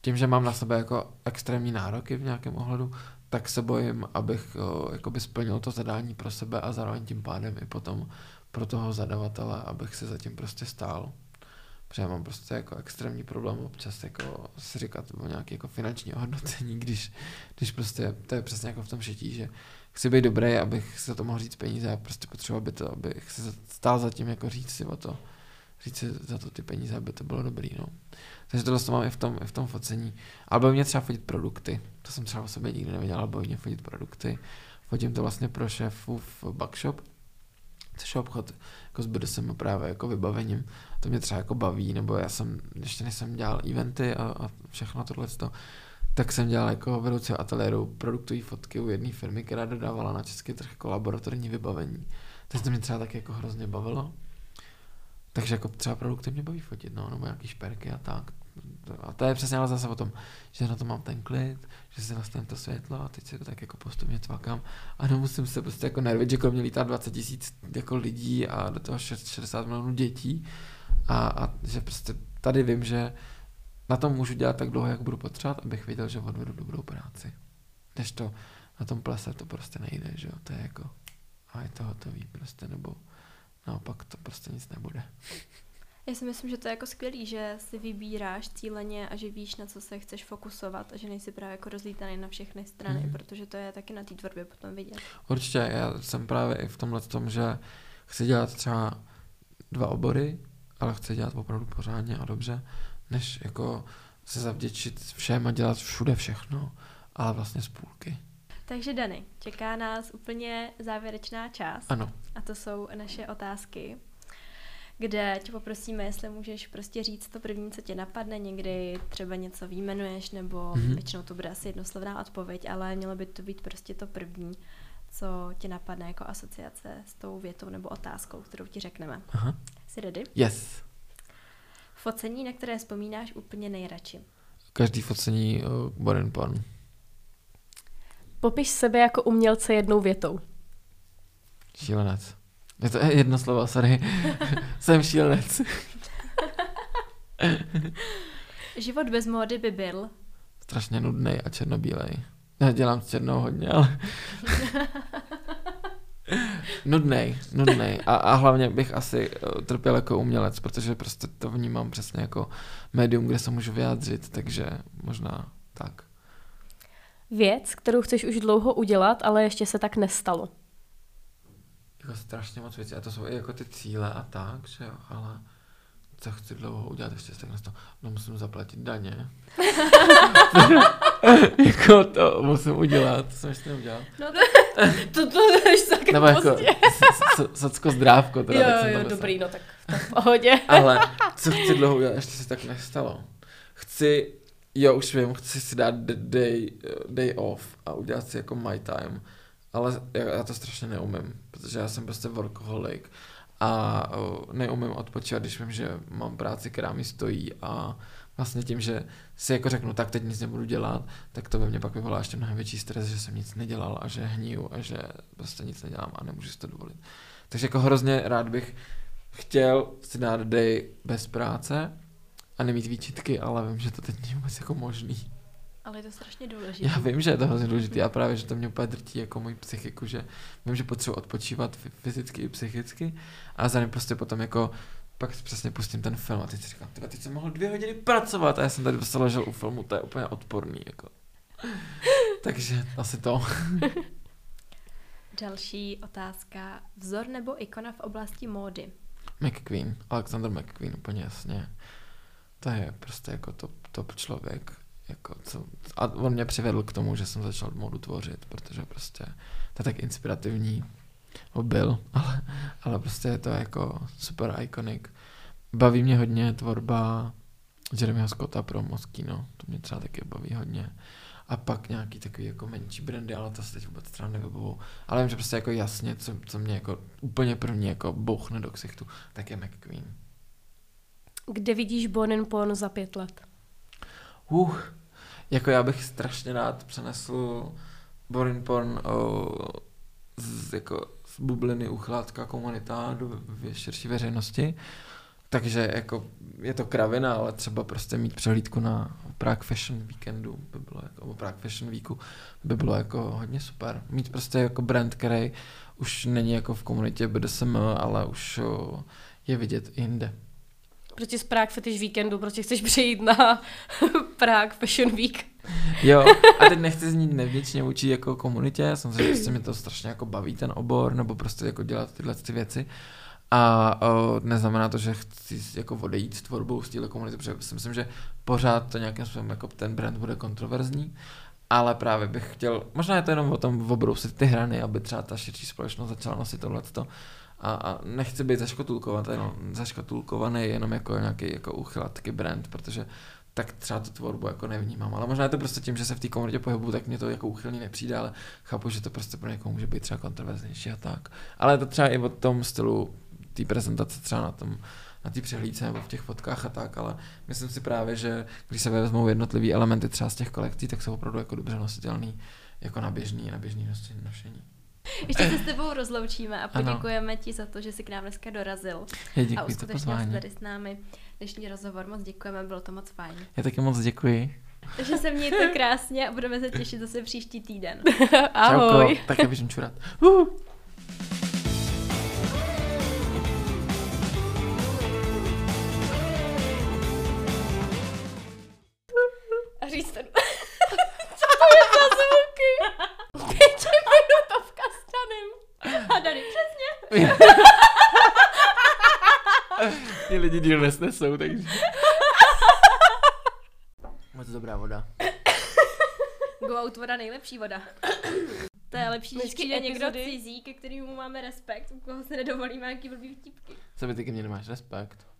tím, že mám na sebe jako extrémní nároky v nějakém ohledu, tak se bojím, abych o, jakoby splnil to zadání pro sebe a zároveň tím pádem i potom pro toho zadavatele, abych si zatím prostě stál. Protože já mám prostě jako extrémní problém občas jako si říkat o nějaké jako finanční ohodnocení, když, když prostě to je přesně jako v tom šití, že chci být dobrý, abych se to mohl říct peníze, já prostě potřeboval by to, abych si stál za tím jako říct si o to, říct si za to ty peníze, aby to bylo dobrý, no. Takže to dostávám i v tom, i v tom focení. Ale baví mě třeba fotit produkty, to jsem třeba o sobě nikdy nevěděl, ale baví mě fotit produkty. Fotím to vlastně pro šéfu v Backshop, což je obchod jako s BDSM právě jako vybavením. To mě třeba jako baví, nebo já jsem, ještě než jsem dělal eventy a, a všechno tohleto, tak jsem dělal jako vedoucího ateliéru produktové fotky u jedné firmy, která dodávala na český trh jako laboratorní vybavení. Takže to mě třeba taky jako hrozně bavilo. Takže jako třeba produkty mě baví fotit, no, nebo nějaký šperky a tak. A to je přesně ale zase o tom, že na to mám ten klid, že si nastavím to světlo a teď si to tak jako postupně cvakám a nemusím se prostě jako nervit, že kolem mě lítá dvacet tisíc jako lidí a do toho šedesát milionů dětí a, a že prostě tady vím, že na tom můžu dělat tak dlouho, jak budu potřebovat, abych věděl, že odvedu dobrou práci. Než to na tom plese to prostě nejde, že jo, to je jako a je to hotový prostě, nebo naopak to prostě nic nebude. Já si myslím, že to je jako skvělý, že si vybíráš cíleně a že víš, na co se chceš fokusovat a že nejsi právě jako rozlítaný na všechny strany, mm. protože to je taky na té tvorbě potom vidět. Určitě, já jsem právě i v tomhle tom, že chci dělat třeba dva obory, ale chci dělat opravdu pořádně a dobře, než jako se zavděčit všem a dělat všude všechno, ale vlastně z půlky. Takže Dany, čeká nás úplně závěrečná část. Ano. A to jsou naše otázky, kde tě poprosíme, jestli můžeš prostě říct to první, co tě napadne, někdy třeba něco výjmenuješ, nebo mm-hmm. většinou to bude asi jednoslovná odpověď, ale mělo by to být prostě to první, co tě napadne jako asociace s tou větou nebo otázkou, kterou ti řekneme. Aha. Jsi ready? Yes. Focení, na které vzpomínáš úplně nejradši? Každý focení uh, Born !n Porn. Popiš sebe jako umělce jednou větou. Šílenec. Je to jedno slovo, sorry. Jsem šílenec. Život bez módy by byl? Strašně nudnej a černobílej. Já dělám s černou hodně, ale... nudnej, nudnej. A, a hlavně bych asi trpěl jako umělec, protože prostě to vnímám přesně jako médium, kde se můžu vyjádřit, takže možná tak. Věc, kterou chceš už dlouho udělat, ale ještě se tak nestalo. Jako strašně moc věcí, a to jsou i jako ty cíle a tak, že jo, ale co chci dlouho udělat, ještě se tak nestalo. No musím zaplatit daně. Jako to musím udělat, to jsem ještě neudělal. No to to ještě tak prostě. Nebo jako socko zdrávko teda, tak jsem to myslel. Jo, jo, dobrý, no tak v pohodě. Ale co chci dlouho udělat, ještě se tak nestalo. Chci, jo už vím, chci si dát day, day off a udělat si jako my time. Ale já to strašně neumím, protože já jsem prostě workaholic a neumím odpočívat, když vím, že mám práci, která mi stojí a vlastně tím, že si jako řeknu, tak teď nic nebudu dělat, tak to ve mně pak vyvolá ještě mnohem větší stres, že jsem nic nedělal a že hniju a že prostě nic nedělám a nemůžu si to dovolit. Takže jako hrozně rád bych chtěl si dát day bez práce a nemít výčitky, ale vím, že to teď není vůbec jako možný. Ale je to strašně důležité. Já vím, že je to hrozně důležité a právě, že to mě úplně drtí jako můj psychiku, že vím, že potřebuji odpočívat fyzicky i psychicky a za ním prostě potom jako pak přesně pustím ten film a teď si říkám, tyhle, teď jsem mohl dvě hodiny pracovat a já jsem tady prostě ležel u filmu, to je úplně odporný jako. Takže asi to. Další otázka. Vzor nebo ikona v oblasti módy? McQueen, Alexander McQueen, úplně jasně. To je prostě jako top, top člověk. Jako co, a on mě přivedl k tomu, že jsem začal módu tvořit, protože prostě to je tak inspirativní, byl, ale, ale prostě je to jako super iconic. Baví mě hodně tvorba Jeremyho Scotta pro Moschino, to mě třeba taky baví hodně. A pak nějaký takový jako menší brandy, ale to se teď vůbec třeba nevybavuju. Ale vím, že prostě jako jasně, co, co mě jako úplně první jako bouchne do ksichtu, tak je McQueen. Kde vidíš Born !n Porn za pět let? Uh, Jako já bych strašně rád přenesl Born !n Porn o, z, jako, z bubliny uchlátka komunita do širší veřejnosti. Takže jako je to kravina, ale třeba prostě mít přehlídku na Prague Fashion Weekendu by bylo jako, nebo Prague Fashion Weeku by bylo jako hodně super. Mít prostě jako brand, který už není jako v komunitě B D S M, ale už je vidět i jinde. Proč z Prague Fetish Weekendu, proč chceš přejít na Prague Fashion Week? Jo, a teď nechci znít nevděčně vůči jako komunitě, samozřejmě prostě mě to strašně jako baví ten obor, nebo prostě jako dělat tyhle ty věci. A o, neznamená to, že chci jako odejít s tvorbou z téhle komunity, protože si myslím, že pořád to nějakým způsobem jako ten brand bude kontroverzní, ale právě bych chtěl, možná je to jenom o tom obrousit ty hrany, aby třeba ta širší společnost začala nosit tohleto. A, a nechci být zaškatulkovaný, no, zaškatulkovaný jenom jako nějaký jako uchylatky brand, protože tak třeba tu tvorbu jako nevnímám. Ale možná je to prostě tím, že se v té komunitě pohybuju, tak mě to jako uchylný nepřijde, ale chápu, že to prostě pro někoho může být třeba kontroverznější a tak. Ale je to třeba i o tom stylu té prezentace třeba na tom, na té přehlídce nebo v těch fotkách a tak, ale myslím si právě, že když se vezmou jednotlivý elementy třeba z těch kolekcí, tak jsou opravdu jako dobře nositelný jako na běžný, na běžný nošení. Ještě se s tebou rozloučíme a poděkujeme ano. ti za to, že jsi k nám dneska dorazil. Já děkuji, a uskutečnil jsi tady s námi dnešní rozhovor. Moc děkujeme, bylo to moc fajn. Já taky moc děkuji. Takže se mějte krásně a budeme se těšit zase příští týden. Ahoj. Čauko, tak já běžím čurat. Uh. Ty lidi díl nesnesou, takže... Moc dobrá voda. Go out voda, nejlepší voda. To je lepší, když přijde někdo cizí, ke kterému máme respekt, u koho se nedovolíme nějaký blbý vtipky. Co by ty ke mně nemáš respekt?